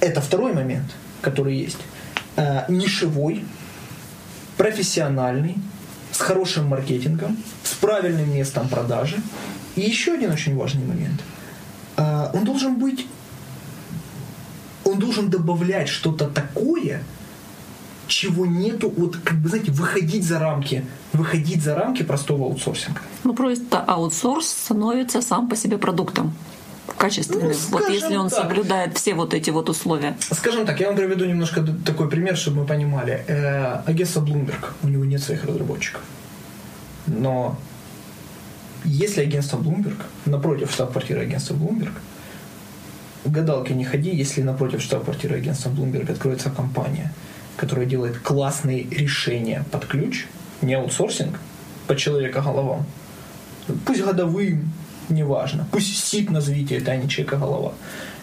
это второй момент, который есть. Нишевой, профессиональный, с хорошим маркетингом, с правильным местом продажи. И еще один очень важный момент. Он должен добавлять что-то такое, чего нету, вот, как бы, знаете, выходить за рамки простого аутсорсинга. Ну, просто аутсорс становится сам по себе продуктом качественным, вот если он соблюдает все вот эти вот условия. Скажем так, я вам приведу немножко такой пример, чтобы мы понимали. Агентство Bloomberg, у него нет своих разработчиков. Но если агентство Bloomberg, напротив штаб-квартиры агентства Bloomberg, гадалки не ходи, если напротив штаб-квартиры агентства Bloomberg откроется компания, которая делает классные решения под ключ, не аутсорсинг, по человека головам, пусть годовым, неважно. Пусть сит назовите, это не человека-голова.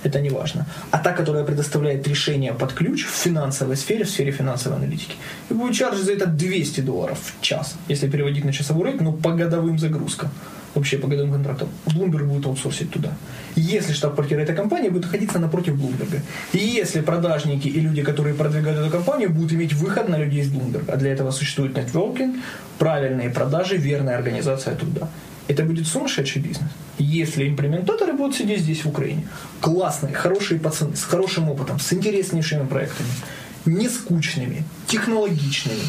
Это неважно. А та, которая предоставляет решение под ключ в финансовой сфере, в сфере финансовой аналитики. И будет чаржить за это $200 в час, если переводить на часовой рейд, но по годовым загрузкам. вообще по годовым контрактам, Bloomberg будет аутсорсить туда. Если штаб-квартира этой компании будет находиться напротив Bloomberg. И если продажники и люди, которые продвигают эту компанию, будут иметь выход на людей из Bloomberg. А для этого существует нетворкинг, правильные продажи, верная организация труда. Это будет сумасшедший бизнес. Если имплементаторы будут сидеть здесь, в Украине. Классные, хорошие пацаны, с хорошим опытом, с интереснейшими проектами, не скучными, технологичными.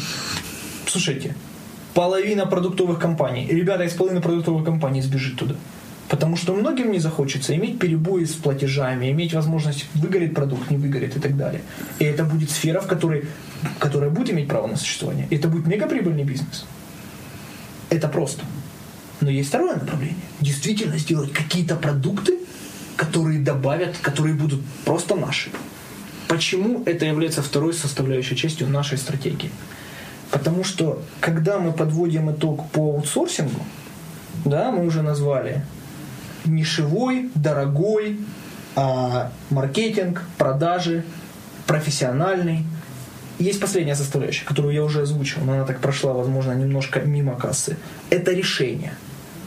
Слушайте, половина продуктовых компаний, ребята из половины продуктовых компаний сбежит туда. Потому что многим не захочется иметь перебои с платежами, иметь возможность выгорит продукт, не выгорит и так далее. И это будет сфера, в которой, которая будет иметь право на существование. Это будет мегаприбыльный бизнес. Это просто. Но есть второе направление. Действительно сделать какие-то продукты, которые добавят, которые будут просто наши. Почему это является второй составляющей частью нашей стратегии? Потому что, когда мы подводим итог по аутсорсингу, да, мы уже назвали нишевой, дорогой, маркетинг, продажи, профессиональный. Есть последняя составляющая, которую я уже озвучил, но она так прошла, возможно, немножко мимо кассы. Это решение.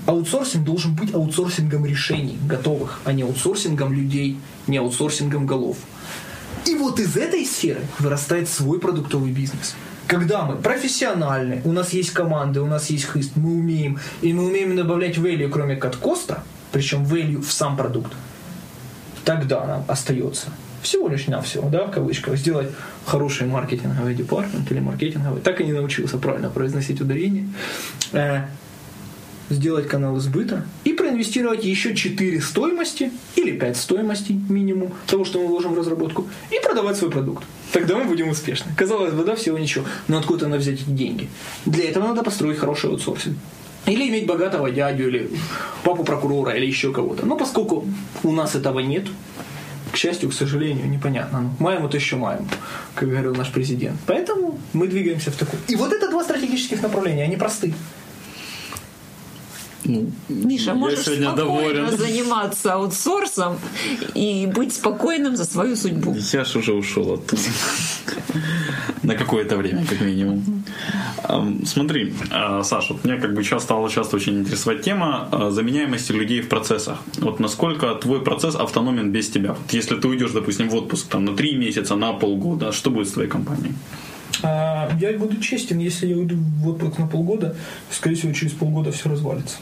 Аутсорсинг должен быть аутсорсингом решений готовых, а не аутсорсингом людей, не аутсорсингом голов. И вот из этой сферы вырастает свой продуктовый бизнес. Когда мы профессиональны, у нас есть команды, у нас есть хист, мы умеем, и мы умеем добавлять value, кроме как коста, причем value в сам продукт, тогда нам остается всего лишь навсего, да, в кавычках, сделать хороший маркетинговый департамент или маркетинговый, так и не научился правильно произносить ударение, сделать канал сбыта и проинвестировать еще 4 стоимости или 5 стоимостей минимум того, что мы вложим в разработку, и продавать свой продукт. Тогда мы будем успешны. Казалось бы, да, всего ничего, но откуда надо взять эти деньги? Для этого надо построить хороший аутсорсинг. Или иметь богатого дядю, или папу прокурора, или еще кого-то. Но поскольку у нас этого нет, к счастью, к сожалению, непонятно. Ну, маем это еще маем, как говорил наш президент. Поэтому мы двигаемся в такую. И вот это два стратегических направления, они просты. Миша, можешь спокойно заниматься аутсорсом и быть спокойным за свою судьбу. Я ж уже ушел оттуда. На какое-то время, как минимум. Смотри, Саша, меня как бы стала часто очень интересовать тема заменяемости людей в процессах. Вот насколько твой процесс автономен без тебя? Вот если ты уйдешь, допустим, в отпуск там, на 3 месяца, на полгода, что будет с твоей компанией? Я буду честен, если я уйду в отпуск на полгода, скорее всего, через полгода все развалится.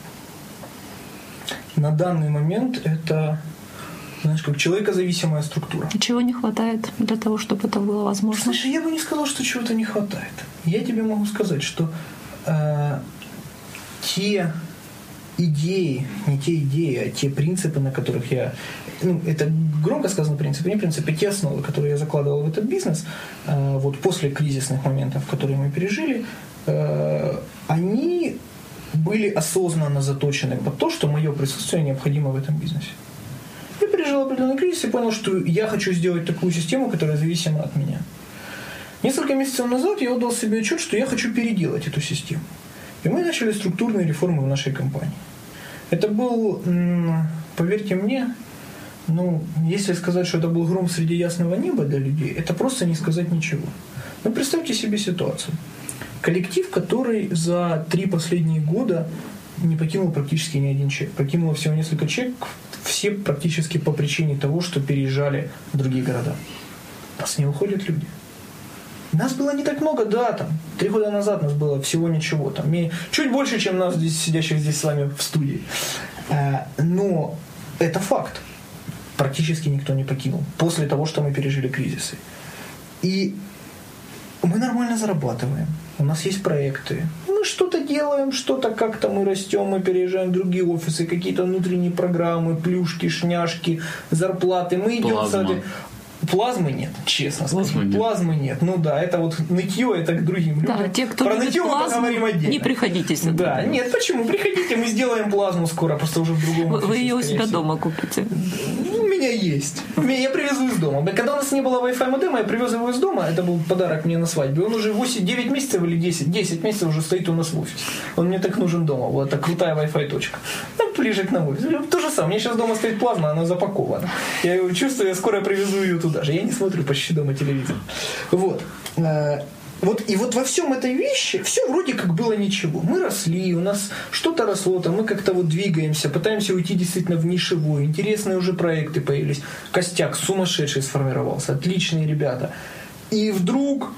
На данный момент это, знаешь, как человекозависимая структура. Чего не хватает для того, чтобы это было возможно? Слушай, я бы не сказал, что чего-то не хватает. Я тебе могу сказать, что те принципы, на которых я... Ну, это громко сказано принципы, не принципы, те основы, которые я закладывал в этот бизнес, вот после кризисных моментов, которые мы пережили, они были осознанно заточены под то, что мое присутствие необходимо в этом бизнесе. Я пережил определенный кризис и понял, что я хочу сделать такую систему, которая зависима от меня. Несколько месяцев назад я отдал себе отчет, что я хочу переделать эту систему. И мы начали структурные реформы в нашей компании. Это был, поверьте мне, если сказать, что это был гром среди ясного неба для людей, это просто не сказать ничего. Но представьте себе ситуацию. Коллектив, который за 3 последние года не покинул практически ни один человек. Покинуло всего несколько человек, все практически по причине того, что переезжали в другие города. Нас не уходят люди. Нас было не так много, да, там, 3 года назад нас было всего ничего, там, и чуть больше, чем нас, здесь сидящих здесь с вами в студии. Но это факт. Практически никто не покинул после того, что мы пережили кризисы. И мы нормально зарабатываем, у нас есть проекты, мы что-то делаем, что-то как-то мы растем, мы переезжаем в другие офисы, какие-то внутренние программы, плюшки, шняшки, зарплаты, мы идем... Плазмы нет, честно сказать. Плазмы нет. Ну да, это вот нытье, это к другим людям. Да, те, кто... Про нытье мы поговорим отдельно. Не приходите сюда. Да, нет, почему? Приходите, мы сделаем плазму скоро, просто уже в другом офисе. Вы ее у себя дома купите. У меня есть. Я привезу из дома. Когда у нас не было Wi-Fi модема, я привез его из дома. Это был подарок мне на свадьбе. Он уже 9 месяцев или 10 месяцев уже стоит у нас в офисе. Он мне так нужен дома. Вот это крутая Wi-Fi точка. Ближе к нам офис. То же самое. У меня сейчас дома стоит плазма, она запакована. Я его чувствую, я скоро привезу ее туда же. Я не смотрю почти дома телевизор. Вот. Вот во всем этой вещи все вроде как было ничего. Мы росли, у нас что-то росло, там, мы как-то вот двигаемся, пытаемся уйти действительно в нишевую. Интересные уже проекты появились. Костяк сумасшедший сформировался, отличные ребята. И вдруг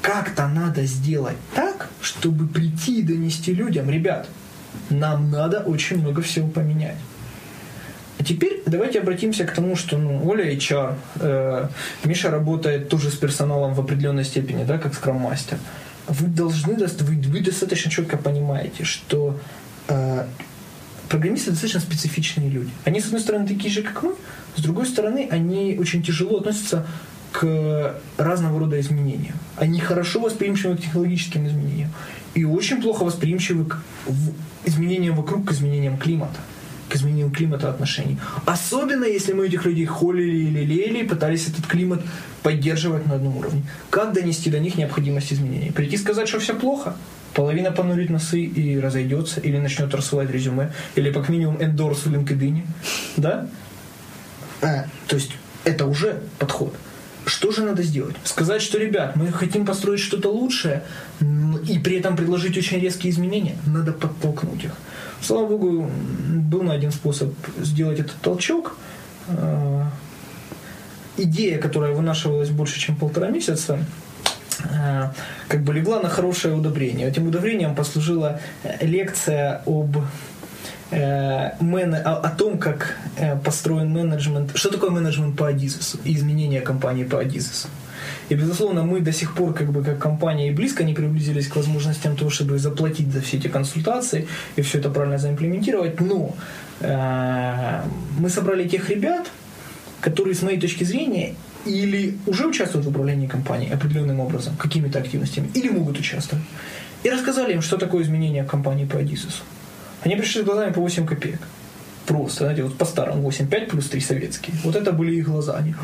как-то надо сделать так, чтобы прийти и донести людям: ребят, нам надо очень много всего поменять. А теперь давайте обратимся к тому, что Оля HR, Миша работает тоже с персоналом в определенной степени, да, как скрам-мастер. Вы достаточно четко понимаете, что программисты достаточно специфичные люди. Они, с одной стороны, такие же, как мы, с другой стороны, они очень тяжело относятся к разного рода изменениям. Они хорошо восприимчивы к технологическим изменениям и очень плохо восприимчивы к изменениям вокруг, к изменениям климата, к изменению климата отношений. Особенно, если мы этих людей холили или лелеяли и пытались этот климат поддерживать на одном уровне. Как донести до них необходимость изменений? Прийти сказать, что все плохо? Половина понурит носы и разойдется, или начнет рассылать резюме, или, как минимум, эндорс в LinkedIn. Да? То есть, это уже подход. Что же надо сделать? Сказать, что, ребят, мы хотим построить что-то лучшее, и при этом предложить очень резкие изменения. Надо подтолкнуть их. Слава богу, был найден способ сделать этот толчок. Идея, которая вынашивалась больше, чем 1,5 месяца, как бы легла на хорошее удобрение. Этим удобрением послужила лекция о том, как построен менеджмент, что такое менеджмент по Адизесу и изменения компании по Адизесу. И, безусловно, мы до сих пор, как компания, и близко не приблизились к возможностям того, чтобы заплатить за все эти консультации и все это правильно заимплементировать, но мы собрали тех ребят, которые, с моей точки зрения, или уже участвуют в управлении компанией определенным образом, какими-то активностями, или могут участвовать, и рассказали им, что такое изменение компании по Адизесу. Они пришли с глазами по 8 копеек. Просто, знаете, вот по-старому 8,5 плюс 3 советские. Вот это были их глаза. Они...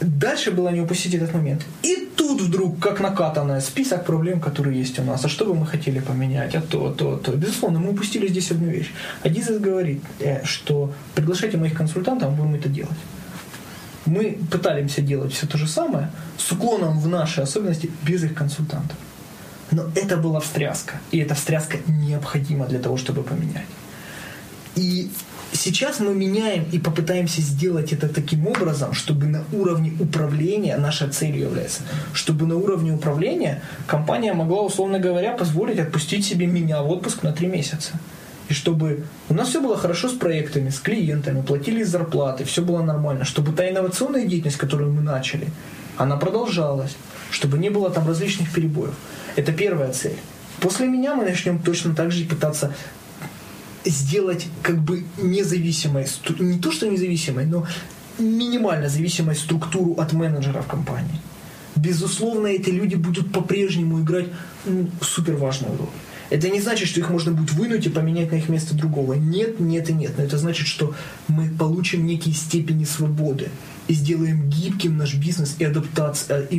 Дальше было не упустить этот момент. И тут вдруг, как накатанное, список проблем, которые есть у нас. А что бы мы хотели поменять? А то. Безусловно, мы упустили здесь одну вещь. Адизес говорит, что приглашайте моих консультантов, мы будем это делать. Мы пытаемся делать все то же самое с уклоном в наши особенности без их консультантов. Но это была встряска. И эта встряска необходима для того, чтобы поменять. И сейчас мы меняем и попытаемся сделать это таким образом, чтобы на уровне управления, наша цель является, чтобы на уровне управления компания могла, условно говоря, позволить отпустить себе меня в отпуск на 3 месяца. И чтобы у нас все было хорошо с проектами, с клиентами, платили зарплаты, все было нормально. Чтобы та инновационная деятельность, которую мы начали, она продолжалась, чтобы не было там различных перебоев. Это первая цель. После меня мы начнем точно так же пытаться сделать как бы независимой, не то что независимой, но минимально зависимой структуру от менеджеров компании. Безусловно, эти люди будут по-прежнему играть суперважную роль. Это не значит, что их можно будет вынуть и поменять на их место другого. Нет, нет и нет. Но это значит, что мы получим некие степени свободы и сделаем гибким наш бизнес и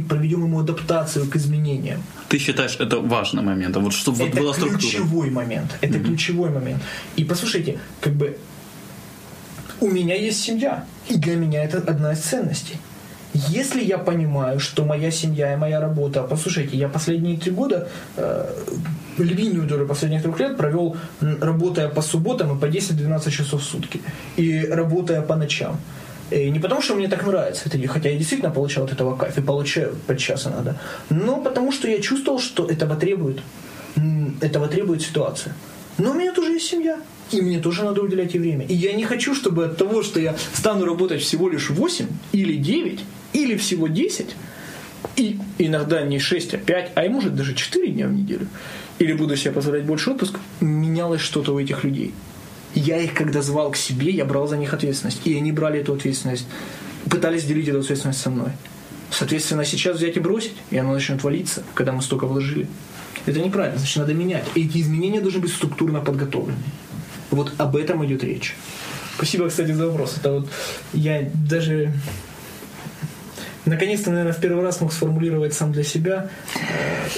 проведем ему адаптацию к изменениям. Ты считаешь, это важным моментом? Вот, чтобы это вот была структура. Ключевой момент. Это ключевой момент. И послушайте, как бы у меня есть семья, и для меня это одна из ценностей. Если я понимаю, что моя семья и моя работа... Послушайте, я последние 3 года, львиную долю последних 3 лет провел, работая по субботам и по 10-12 часов в сутки. И работая по ночам. И не потому, что мне так нравится это, хотя я действительно получал от этого кайф и получаю подчас иногда, но потому, что я чувствовал, что этого требует ситуация. Но у меня тоже есть семья, и мне тоже надо уделять ей время. И я не хочу, чтобы от того, что я стану работать всего лишь 8 или 9, или всего 10, и иногда не 6, а 5, а и может даже 4 дня в неделю, или буду себе позволять больше отпуск, менялось что-то у этих людей. Я их, когда звал к себе, я брал за них ответственность. И они брали эту ответственность, пытались делить эту ответственность со мной. Соответственно, сейчас взять и бросить, и оно начнет валиться, когда мы столько вложили. Это неправильно, значит, надо менять. И эти изменения должны быть структурно подготовлены. Вот об этом идет речь. Спасибо, кстати, за вопрос. Это вот я даже наконец-то, наверное, в первый раз мог сформулировать сам для себя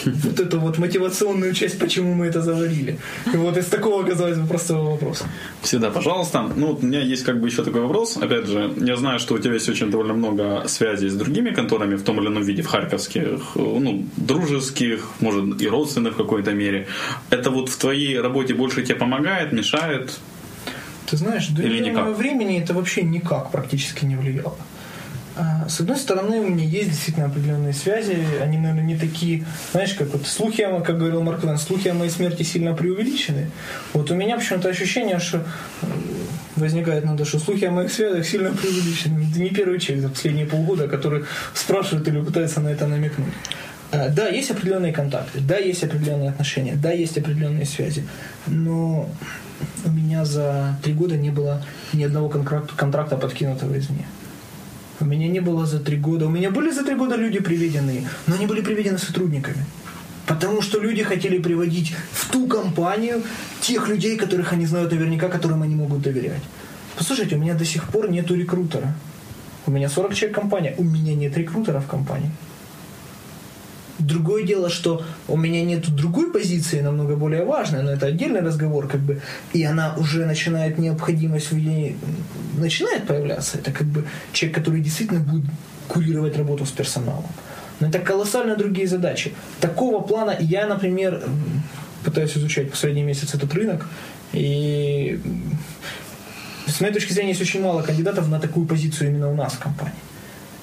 вот эту вот мотивационную часть, почему мы это заварили. И вот из такого, казалось бы, простого вопроса. Всегда, пожалуйста. Ну, вот у меня есть как бы еще такой вопрос. Опять же, я знаю, что у тебя есть очень довольно много связей с другими конторами в том или ином виде, в харьковских, ну, дружеских, может, и родственных в какой-то мере. Это вот в твоей работе больше тебе помогает, мешает? Ты знаешь, до недавнего времени это вообще никак практически не влияло. С одной стороны, у меня есть действительно определенные связи, они, наверное, не такие, знаешь, как вот слухи, как говорил Марк Твен, слухи о моей смерти сильно преувеличены. Вот у меня почему-то ощущение, что возникает надо, что слухи о моих связях сильно преувеличены. Это не первый человек за последние полгода, который спрашивает или пытается на это намекнуть. Да, есть определенные контакты, да, есть определенные отношения, да, есть определенные связи, но у меня за 3 года не было ни одного контракта подкинутого извне. У меня не было за 3 года. У меня были за 3 года люди приведенные, но они были приведены сотрудниками. Потому что люди хотели приводить в ту компанию тех людей, которых они знают наверняка, которым они могут доверять. Послушайте, у меня до сих пор нету рекрутера. У меня 40 человек компания, у меня нет рекрутера в компании. Другое дело, что у меня нет другой позиции, намного более важной, но это отдельный разговор, как бы, и она уже начинает, необходимость в ней начинает появляться. Это как бы человек, который действительно будет курировать работу с персоналом. Но это колоссально другие задачи. Такого плана я, например, пытаюсь изучать последний месяц этот рынок, и с моей точки зрения есть очень мало кандидатов на такую позицию именно у нас в компании.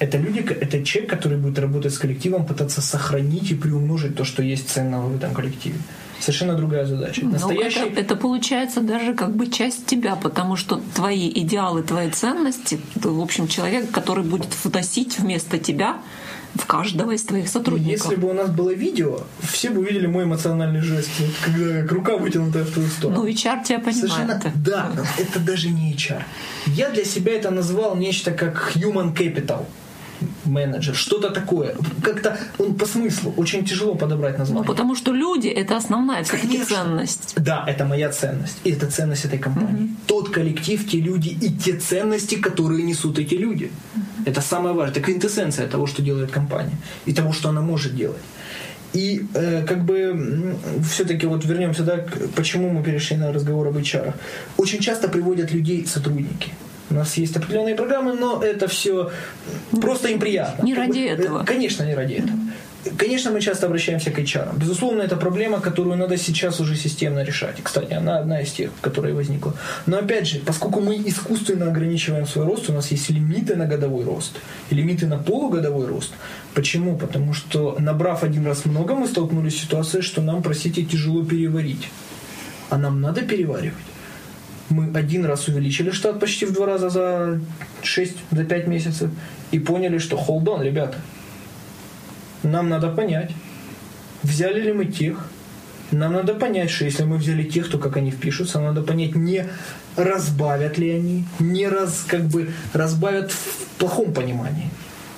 Это люди, это человек, который будет работать с коллективом, пытаться сохранить и приумножить то, что есть ценного в этом коллективе. Совершенно другая задача. Настоящий... это получается даже как бы часть тебя, потому что твои идеалы, твои ценности, ты, в общем, человек, который будет вносить вместо тебя в каждого из твоих сотрудников. Если бы у нас было видео, все бы увидели мой эмоциональный жест, вот, когда рука вытянутая в твою сторону. Ну, HR тебя понимает. Совершенно, да, это даже не HR. Я для себя это назвал нечто как human capital. Менеджер, что-то такое. Как-то он по смыслу очень тяжело подобрать название. Ну, потому что люди — это основная все-таки ценность. Да, это моя ценность. И это ценность этой компании. Mm-hmm. Тот коллектив, те люди и те ценности, которые несут эти люди. Mm-hmm. Это самое важное. Это квинтэссенция того, что делает компания. И того, что она может делать. И как бы все-таки вот вернемся, да, почему мы перешли на разговор об HR. Очень часто приводят людей сотрудники. У нас есть определенные программы, но это все просто им приятно. Не ради этого. Конечно, не ради этого. Конечно, мы часто обращаемся к HR. Безусловно, это проблема, которую надо сейчас уже системно решать. И, кстати, она одна из тех, которая возникла. Но опять же, поскольку мы искусственно ограничиваем свой рост, у нас есть лимиты на годовой рост, лимиты на полугодовой рост. Почему? Потому что, набрав один раз много, мы столкнулись с ситуацией, что нам, простите, тяжело переварить. А нам надо переваривать. Мы один раз увеличили штат почти в 2 раза за 5 месяцев и поняли, что hold on, ребята. Нам надо понять, взяли ли мы тех. Нам надо понять, что если мы взяли тех, то как они впишутся. Нам надо понять, не разбавят ли они, разбавят в плохом понимании.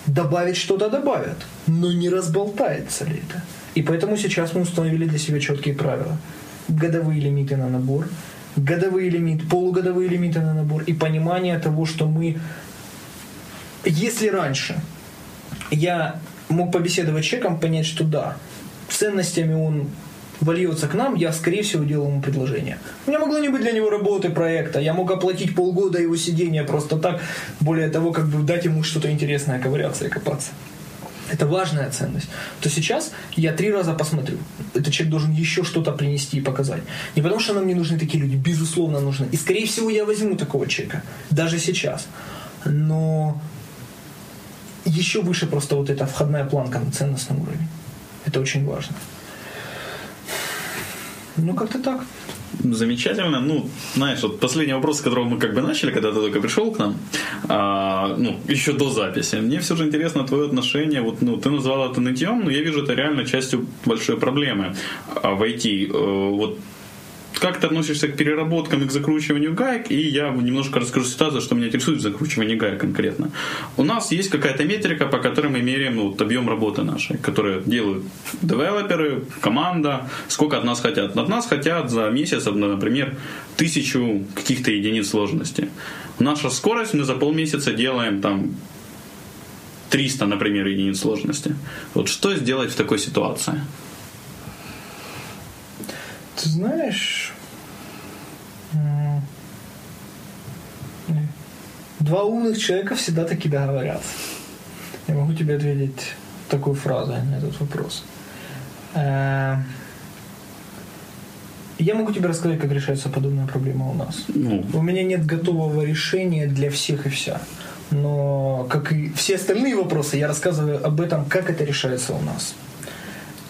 Добавить что-то добавят, но не разболтается ли это. И поэтому сейчас мы установили для себя четкие правила. Годовые лимиты на набор, годовые лимиты, полугодовые лимиты на набор и понимание того, что мы... Если раньше я мог побеседовать с человеком, понять, что да, ценностями он вольется к нам, я, скорее всего, делал ему предложение. У меня могло не быть для него работы, проекта, я мог оплатить полгода его сидения просто так, более того, как бы дать ему что-то интересное ковыряться и копаться. Это важная ценность. То сейчас я 3 раза посмотрю. Этот человек должен еще что-то принести и показать. Не потому что нам не нужны такие люди. Безусловно, нужны. И, скорее всего, я возьму такого человека. Даже сейчас. Но еще выше просто вот эта входная планка на ценностном уровне. Это очень важно. Ну, как-то так. Замечательно. Ну, знаешь, вот последний вопрос, с которого мы как бы начали, когда ты только пришел к нам, еще до записи. Мне все же интересно твое отношение. Вот, ну, ты назвал это нытьем, но я вижу это реально частью большой проблемы в IT. Вот как ты относишься к переработкам и к закручиванию гаек? И я немножко расскажу ситуацию, что меня интересует в закручивании гаек конкретно. У нас есть какая-то метрика, по которой мы меряем вот, объем работы нашей, которую делают девелоперы, команда, сколько от нас хотят. От нас хотят за месяц, например, 1000 каких-то единиц сложности. Наша скорость, мы за полмесяца делаем там 300, например, единиц сложности. Вот что сделать в такой ситуации? Ты знаешь, два умных человека всегда таки договорятся. Я могу тебе ответить такую фразу на этот вопрос. Я могу тебе рассказать, как решается подобная проблема у нас. У меня нет готового решения для всех и вся. Но, как и все остальные вопросы, я рассказываю об этом, как это решается у нас.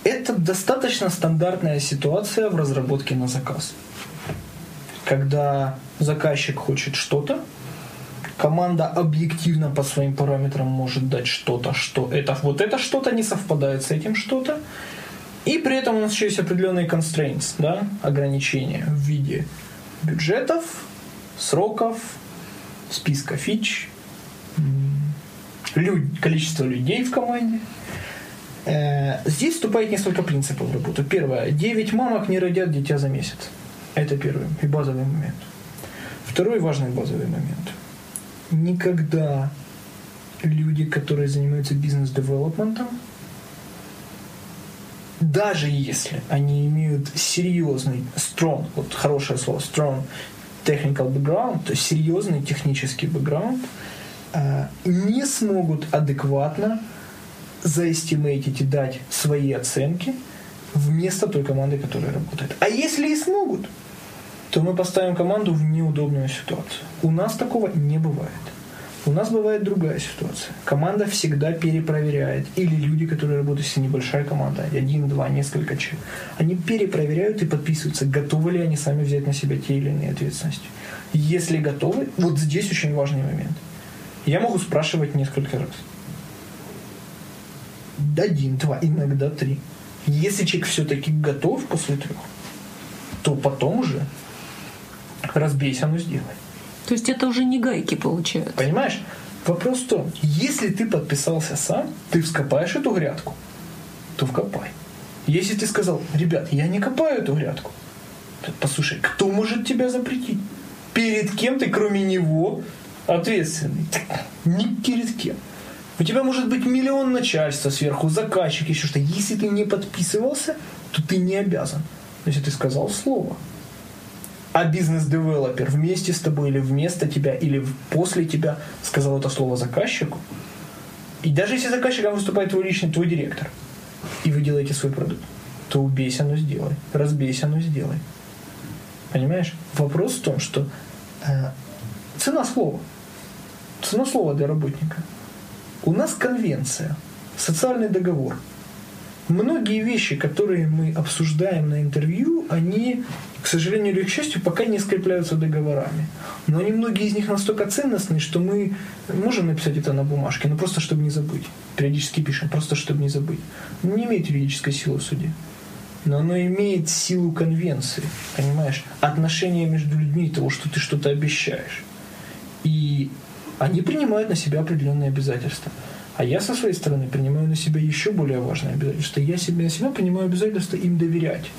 Это достаточно стандартная ситуация в разработке на заказ. Когда заказчик хочет что-то, команда объективно по своим параметрам может дать что-то, что это, вот это что-то не совпадает с этим что-то. И при этом у нас еще есть определенные constraints, да, ограничения в виде бюджетов, сроков, списка фич, количество людей в команде. Здесь вступает несколько принципов в работу. Первое. 9 мамок не родят дитя за месяц. Это первый и базовый момент. Второй важный базовый момент. Никогда люди, которые занимаются бизнес-девелопментом, даже если они имеют серьезный, strong, вот хорошее слово, strong technical background, то есть серьезный технический бэкграунд, не смогут адекватно заэстимейтить и дать свои оценки вместо той команды, которая работает. А если и смогут, то мы поставим команду в неудобную ситуацию. У нас такого не бывает. У нас бывает другая ситуация. Команда всегда перепроверяет. Или люди, которые работают, если небольшая команда, 1, 2, несколько человек, они перепроверяют и подписываются, готовы ли они сами взять на себя те или иные ответственности. Если готовы, вот здесь очень важный момент. Я могу спрашивать несколько раз. 1, 2, иногда 3. Если человек все-таки готов после 3, то потом уже разбейся, но сделай. То есть это уже не гайки получаются. Понимаешь? Вопрос в том, если ты подписался сам, ты вскопаешь эту грядку, то вкопай. Если ты сказал, ребят, я не копаю эту грядку, то послушай, кто может тебя запретить? Перед кем ты, кроме него, ответственный? Ни перед кем. У тебя может быть миллион начальства сверху, заказчик, еще что-то. Если ты не подписывался, то ты не обязан. То есть ты сказал слово. А бизнес-девелопер вместе с тобой или вместо тебя, или после тебя сказал это слово заказчику. И даже если заказчиком выступает твой личный, твой директор, и вы делаете свой продукт, то убейся, но сделай. Разбейся, но сделай. Понимаешь? Вопрос в том, что цена слова. Цена слова для работника. У нас конвенция, социальный договор. Многие вещи, которые мы обсуждаем на интервью, они, к сожалению или к счастью, пока не скрепляются договорами. Но они, многие из них настолько ценностные, что мы можем написать это на бумажке, но просто чтобы не забыть. Периодически пишем, просто чтобы не забыть. Но не имеет юридической силы в суде. Но оно имеет силу конвенции, понимаешь? Отношения между людьми, того, что ты что-то обещаешь. И они принимают на себя определенные обязательства. А я со своей стороны принимаю на себя еще более важное обязательство. Я себе на себя принимаю обязательство им доверять.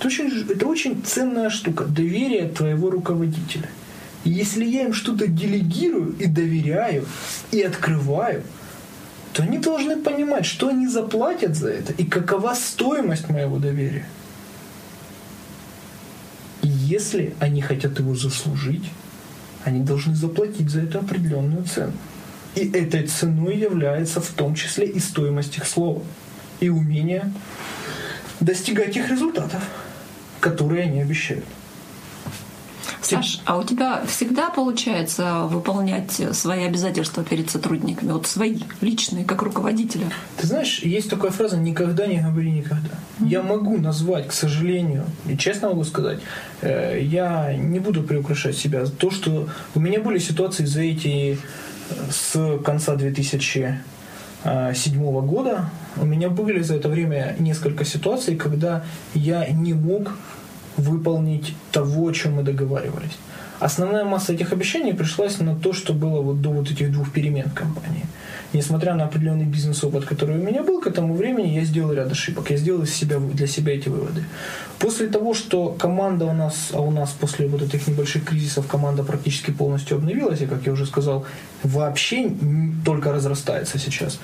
Это очень ценная штука. Доверие твоего руководителя. И если я им что-то делегирую и доверяю, и открываю, то они должны понимать, что они заплатят за это и какова стоимость моего доверия. И если они хотят его заслужить, они должны заплатить за это определенную цену. И этой ценой является в том числе и стоимость их слова, и умение достигать их результатов, которые они обещают. Саш, а у тебя всегда получается выполнять свои обязательства перед сотрудниками, вот свои, личные, как руководителя? Ты знаешь, есть такая фраза «никогда не говори никогда». Mm-hmm. Я могу назвать, к сожалению, и честно могу сказать, я не буду приукрашать себя. То, что у меня были ситуации за эти... С конца 2007 года у меня были за это время несколько ситуаций, когда я не мог выполнить того, о чем мы договаривались. основная масса этих обещаний пришлась на то, что было вот до вот этих двух перемен компании. Несмотря на определенный бизнес-опыт, который у меня был, к этому времени я сделал ряд ошибок. Я сделал для себя эти выводы. После того, что команда у нас после вот этих небольших кризисов команда практически полностью обновилась, и, как я уже сказал, вообще только разрастается сейчас.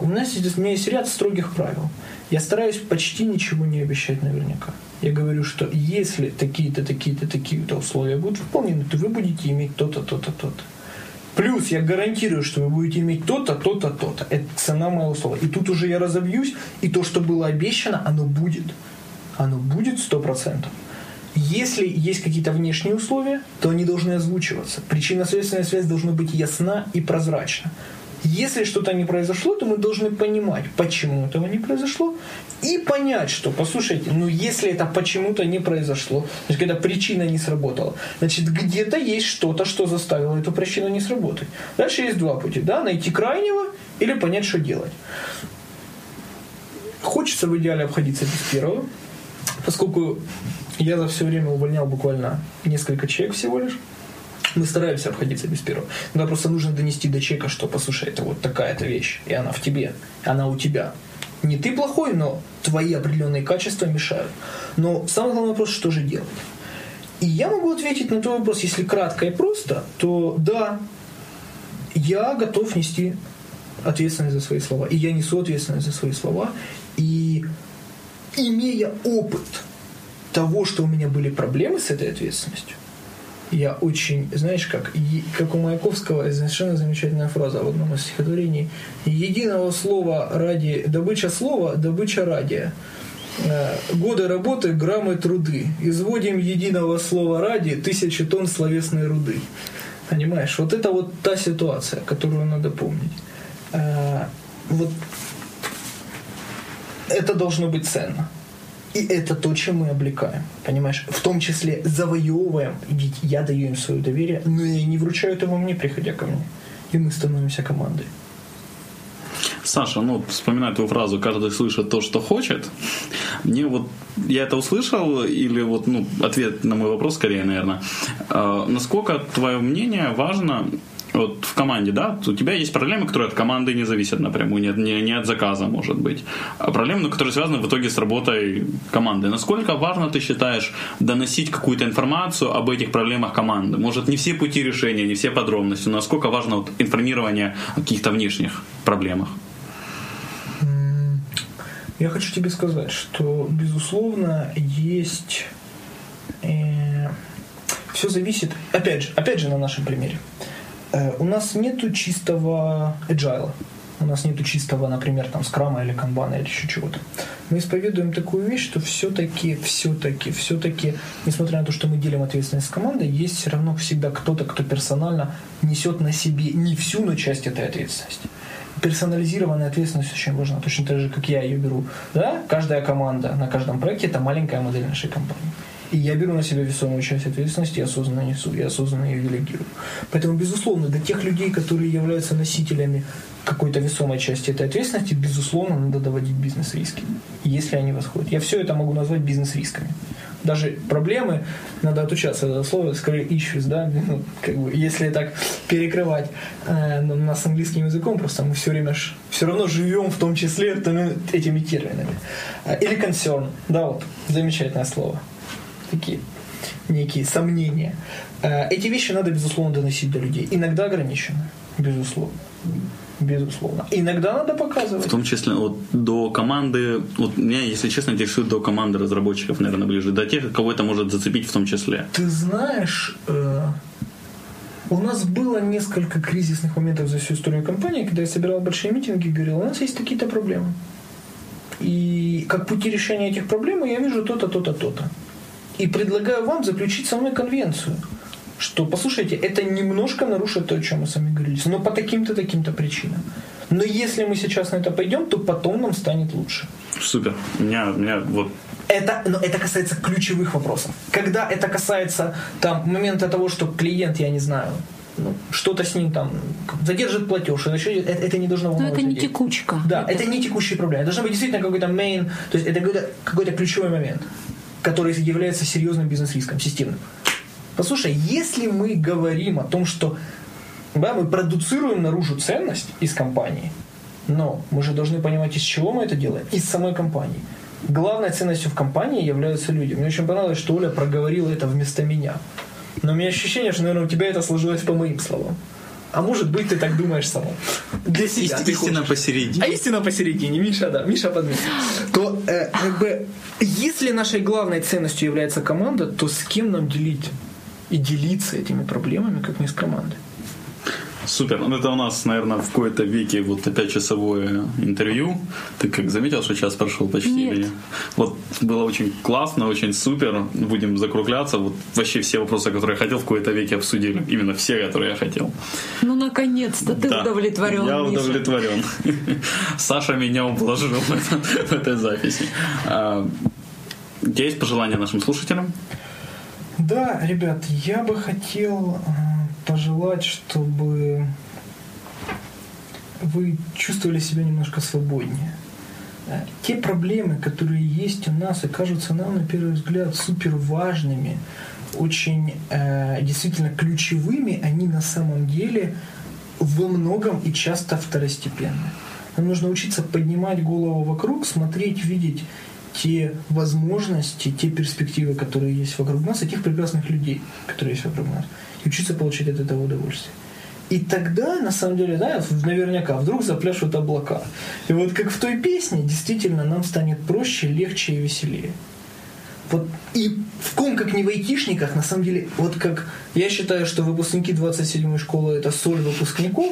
У меня есть ряд строгих правил. Я стараюсь почти ничего не обещать наверняка. Я говорю, что если такие-то, такие-то, такие-то условия будут выполнены, то вы будете иметь то-то, то-то, то-то. Плюс я гарантирую, что вы будете иметь то-то, то-то, то-то. Это цена моего слова. И тут уже я разобьюсь, и то, что было обещано, оно будет. Оно будет 100%. Если есть какие-то внешние условия, то они должны озвучиваться. Причинно-следственная связь должна быть ясна и прозрачна. Если что-то не произошло, то мы должны понимать, почему этого не произошло, и понять, что, послушайте, если это почему-то не произошло, значит, когда причина не сработала, значит, где-то есть что-то, что заставило эту причину не сработать. Дальше есть два пути, да, найти крайнего или понять, что делать. Хочется в идеале обходиться без первого, поскольку я за все время увольнял буквально несколько человек всего лишь. Мы стараемся обходиться без первого. Но просто нужно донести до человека, что, послушай, это вот такая-то вещь, и она в тебе, она у тебя. Не ты плохой, но твои определенные качества мешают. Но самый главный вопрос, что же делать? И я могу ответить на твой вопрос, если кратко и просто, то да, я готов нести ответственность за свои слова. И я несу ответственность за свои слова. И имея опыт того, что у меня были проблемы с этой ответственностью, я очень, знаешь, как у Маяковского, совершенно замечательная фраза в одном из стихотворений. «Единого слова ради, добыча слова, добыча ради. Годы работы, граммы труды. Изводим единого слова ради, 1000 тонн словесной руды». Понимаешь, вот это вот та ситуация, которую надо помнить. Вот это должно быть ценно. И это то, чем мы облекаем, понимаешь? В том числе завоевываем, ведь я даю им свое доверие, но и не вручаю этого мне, приходя ко мне. И мы становимся командой. Саша, вспоминаю твою фразу «каждый слышит то, что хочет». Мне я это услышал, или ответ на мой вопрос скорее, наверное. Насколько твое мнение важно... Вот в команде, да, у тебя есть проблемы, которые от команды не зависят напрямую, не от заказа, может быть. А проблемы, которые связаны в итоге с работой команды. Насколько важно, ты считаешь, доносить какую-то информацию об этих проблемах команды? Может, не все пути решения, не все подробности, но насколько важно информирование о каких-то внешних проблемах? Я хочу тебе сказать, что, безусловно, есть... Все зависит, опять же на нашем примере. У нас нету чистого agile, у нас нету чистого, например, там скрама или канбана или еще чего-то. Мы исповедуем такую вещь, что все-таки, несмотря на то, что мы делим ответственность с командой, есть все равно всегда кто-то, кто персонально несет на себе не всю, но часть этой ответственности. Персонализированная ответственность очень важна, точно так же, как я ее беру. Да? Каждая команда на каждом проекте – это маленькая модель нашей компании. И я беру на себя весомую часть ответственности, я осознанно несу, я осознанно ее делегирую. Поэтому, безусловно, для тех людей, которые являются носителями какой-то весомой части этой ответственности, безусловно, надо доводить бизнес-риски, если они восходят. Я все это могу назвать бизнес-рисками. Даже проблемы, надо отучаться от этого слова, скорее issues, да, если так перекрывать нас английским языком, просто мы все равно живем в том числе этими терминами. Или concern, да, замечательное слово. Такие некие сомнения. Эти вещи надо, безусловно, доносить до людей. Иногда ограничено, безусловно. Иногда надо показывать. В том числе до команды, меня, если честно, интересует до команды разработчиков, наверное, ближе, до тех, кого это может зацепить в том числе. Ты знаешь, у нас было несколько кризисных моментов за всю историю компании, когда я собирал большие митинги и говорил, у нас есть какие-то проблемы. И как пути решения этих проблем я вижу то-то, то-то, то-то. И предлагаю вам заключить со мной конвенцию, что, послушайте, это немножко нарушит то, о чем мы с вами говорили, но по таким-то причинам. Но если мы сейчас на это пойдем, то потом нам станет лучше. Супер. У меня. Это касается ключевых вопросов. Когда это касается момента того, что клиент, я не знаю, что-то с ним задержит платеж, это не должно волновать. Но это не людей. Текучка. Да, это не текущие проблемы. Должна быть действительно какой-то main, то есть это какой-то ключевой момент, который является серьезным бизнес-риском, системным. Послушай, если мы говорим о том, что да, мы продуцируем наружу ценность из компании, но мы же должны понимать, из чего мы это делаем, из самой компании. Главной ценностью в компании являются люди. Мне очень понравилось, что Оля проговорила это вместо меня. Но у меня ощущение, что, наверное, у тебя это сложилось по моим словам. А может быть, ты так думаешь самому. Для себя. Истина посередине. А истина посередине. Миша, да. Миша подметил. То, если нашей главной ценностью является команда, то с кем нам делить? И делиться этими проблемами, как не с командой. Супер. Ну, это у нас, наверное, в кои-то веке вот опять часовое интервью. Ты как заметил, что час прошел почти? Нет. Или... Вот было очень классно, очень супер. Будем закругляться. Вот вообще все вопросы, которые я хотел, в кои-то веке обсудили. Именно все, которые я хотел. Ну, наконец-то ты удовлетворен, Миша. Я удовлетворен. Саша меня ублажил в этой записи. У тебя есть пожелания нашим слушателям? Да, ребят, я бы хотел... пожелать, чтобы вы чувствовали себя немножко свободнее. Те проблемы, которые есть у нас и кажутся нам, на первый взгляд, супер важными, очень действительно ключевыми, они на самом деле во многом и часто второстепенны. Нам нужно учиться поднимать голову вокруг, смотреть, видеть те возможности, те перспективы, которые есть вокруг нас, и тех прекрасных людей, которые есть вокруг нас. И учиться получать от этого удовольствие. И тогда, на самом деле, да, наверняка вдруг запляшут облака. И вот как в той песне, действительно, нам станет проще, легче и веселее. Вот, и в ком, как не в айтишниках, на самом деле, вот как я считаю, что выпускники 27-й школы – это соль выпускников,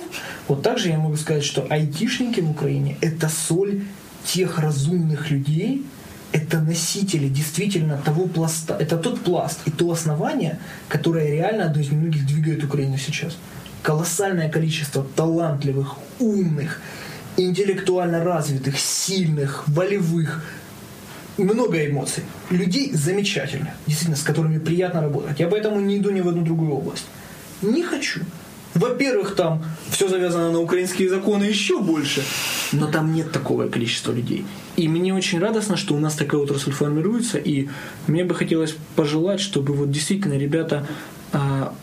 вот так же я могу сказать, что айтишники в Украине – это соль тех разумных людей, это носители действительно того пласта, это тот пласт и то основание, которое реально одно из немногих двигает Украину сейчас. Колоссальное количество талантливых, умных, интеллектуально развитых, сильных, волевых, много эмоций. Людей замечательных, действительно, с которыми приятно работать. Я поэтому не иду ни в одну другую область. Не хочу. Во-первых, там все завязано на украинские законы еще больше, но там нет такого количества людей. И мне очень радостно, что у нас такая отрасль формируется, и мне бы хотелось пожелать, чтобы вот действительно ребята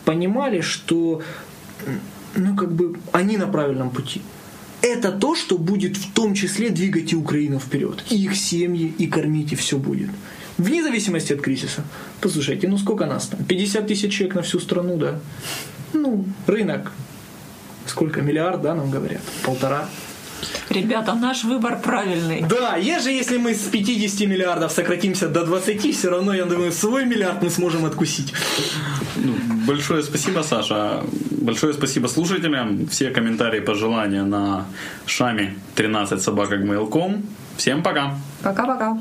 понимали, что ну, как бы они на правильном пути. Это то, что будет в том числе двигать и Украину вперед, и их семьи, и кормить, и все будет. Вне зависимости от кризиса. Послушайте, ну сколько нас там? 50 тысяч человек на всю страну, да? Ну, рынок. Сколько? Миллиард, да, нам говорят? 1,5. Ребята, наш выбор правильный. Да, если мы с 50 миллиардов сократимся до 20, все равно, я думаю, свой миллиард мы сможем откусить. Большое спасибо, Саша. Большое спасибо слушателям. Все комментарии, пожелания на shami13@gmail.com. Всем пока. Пока-пока.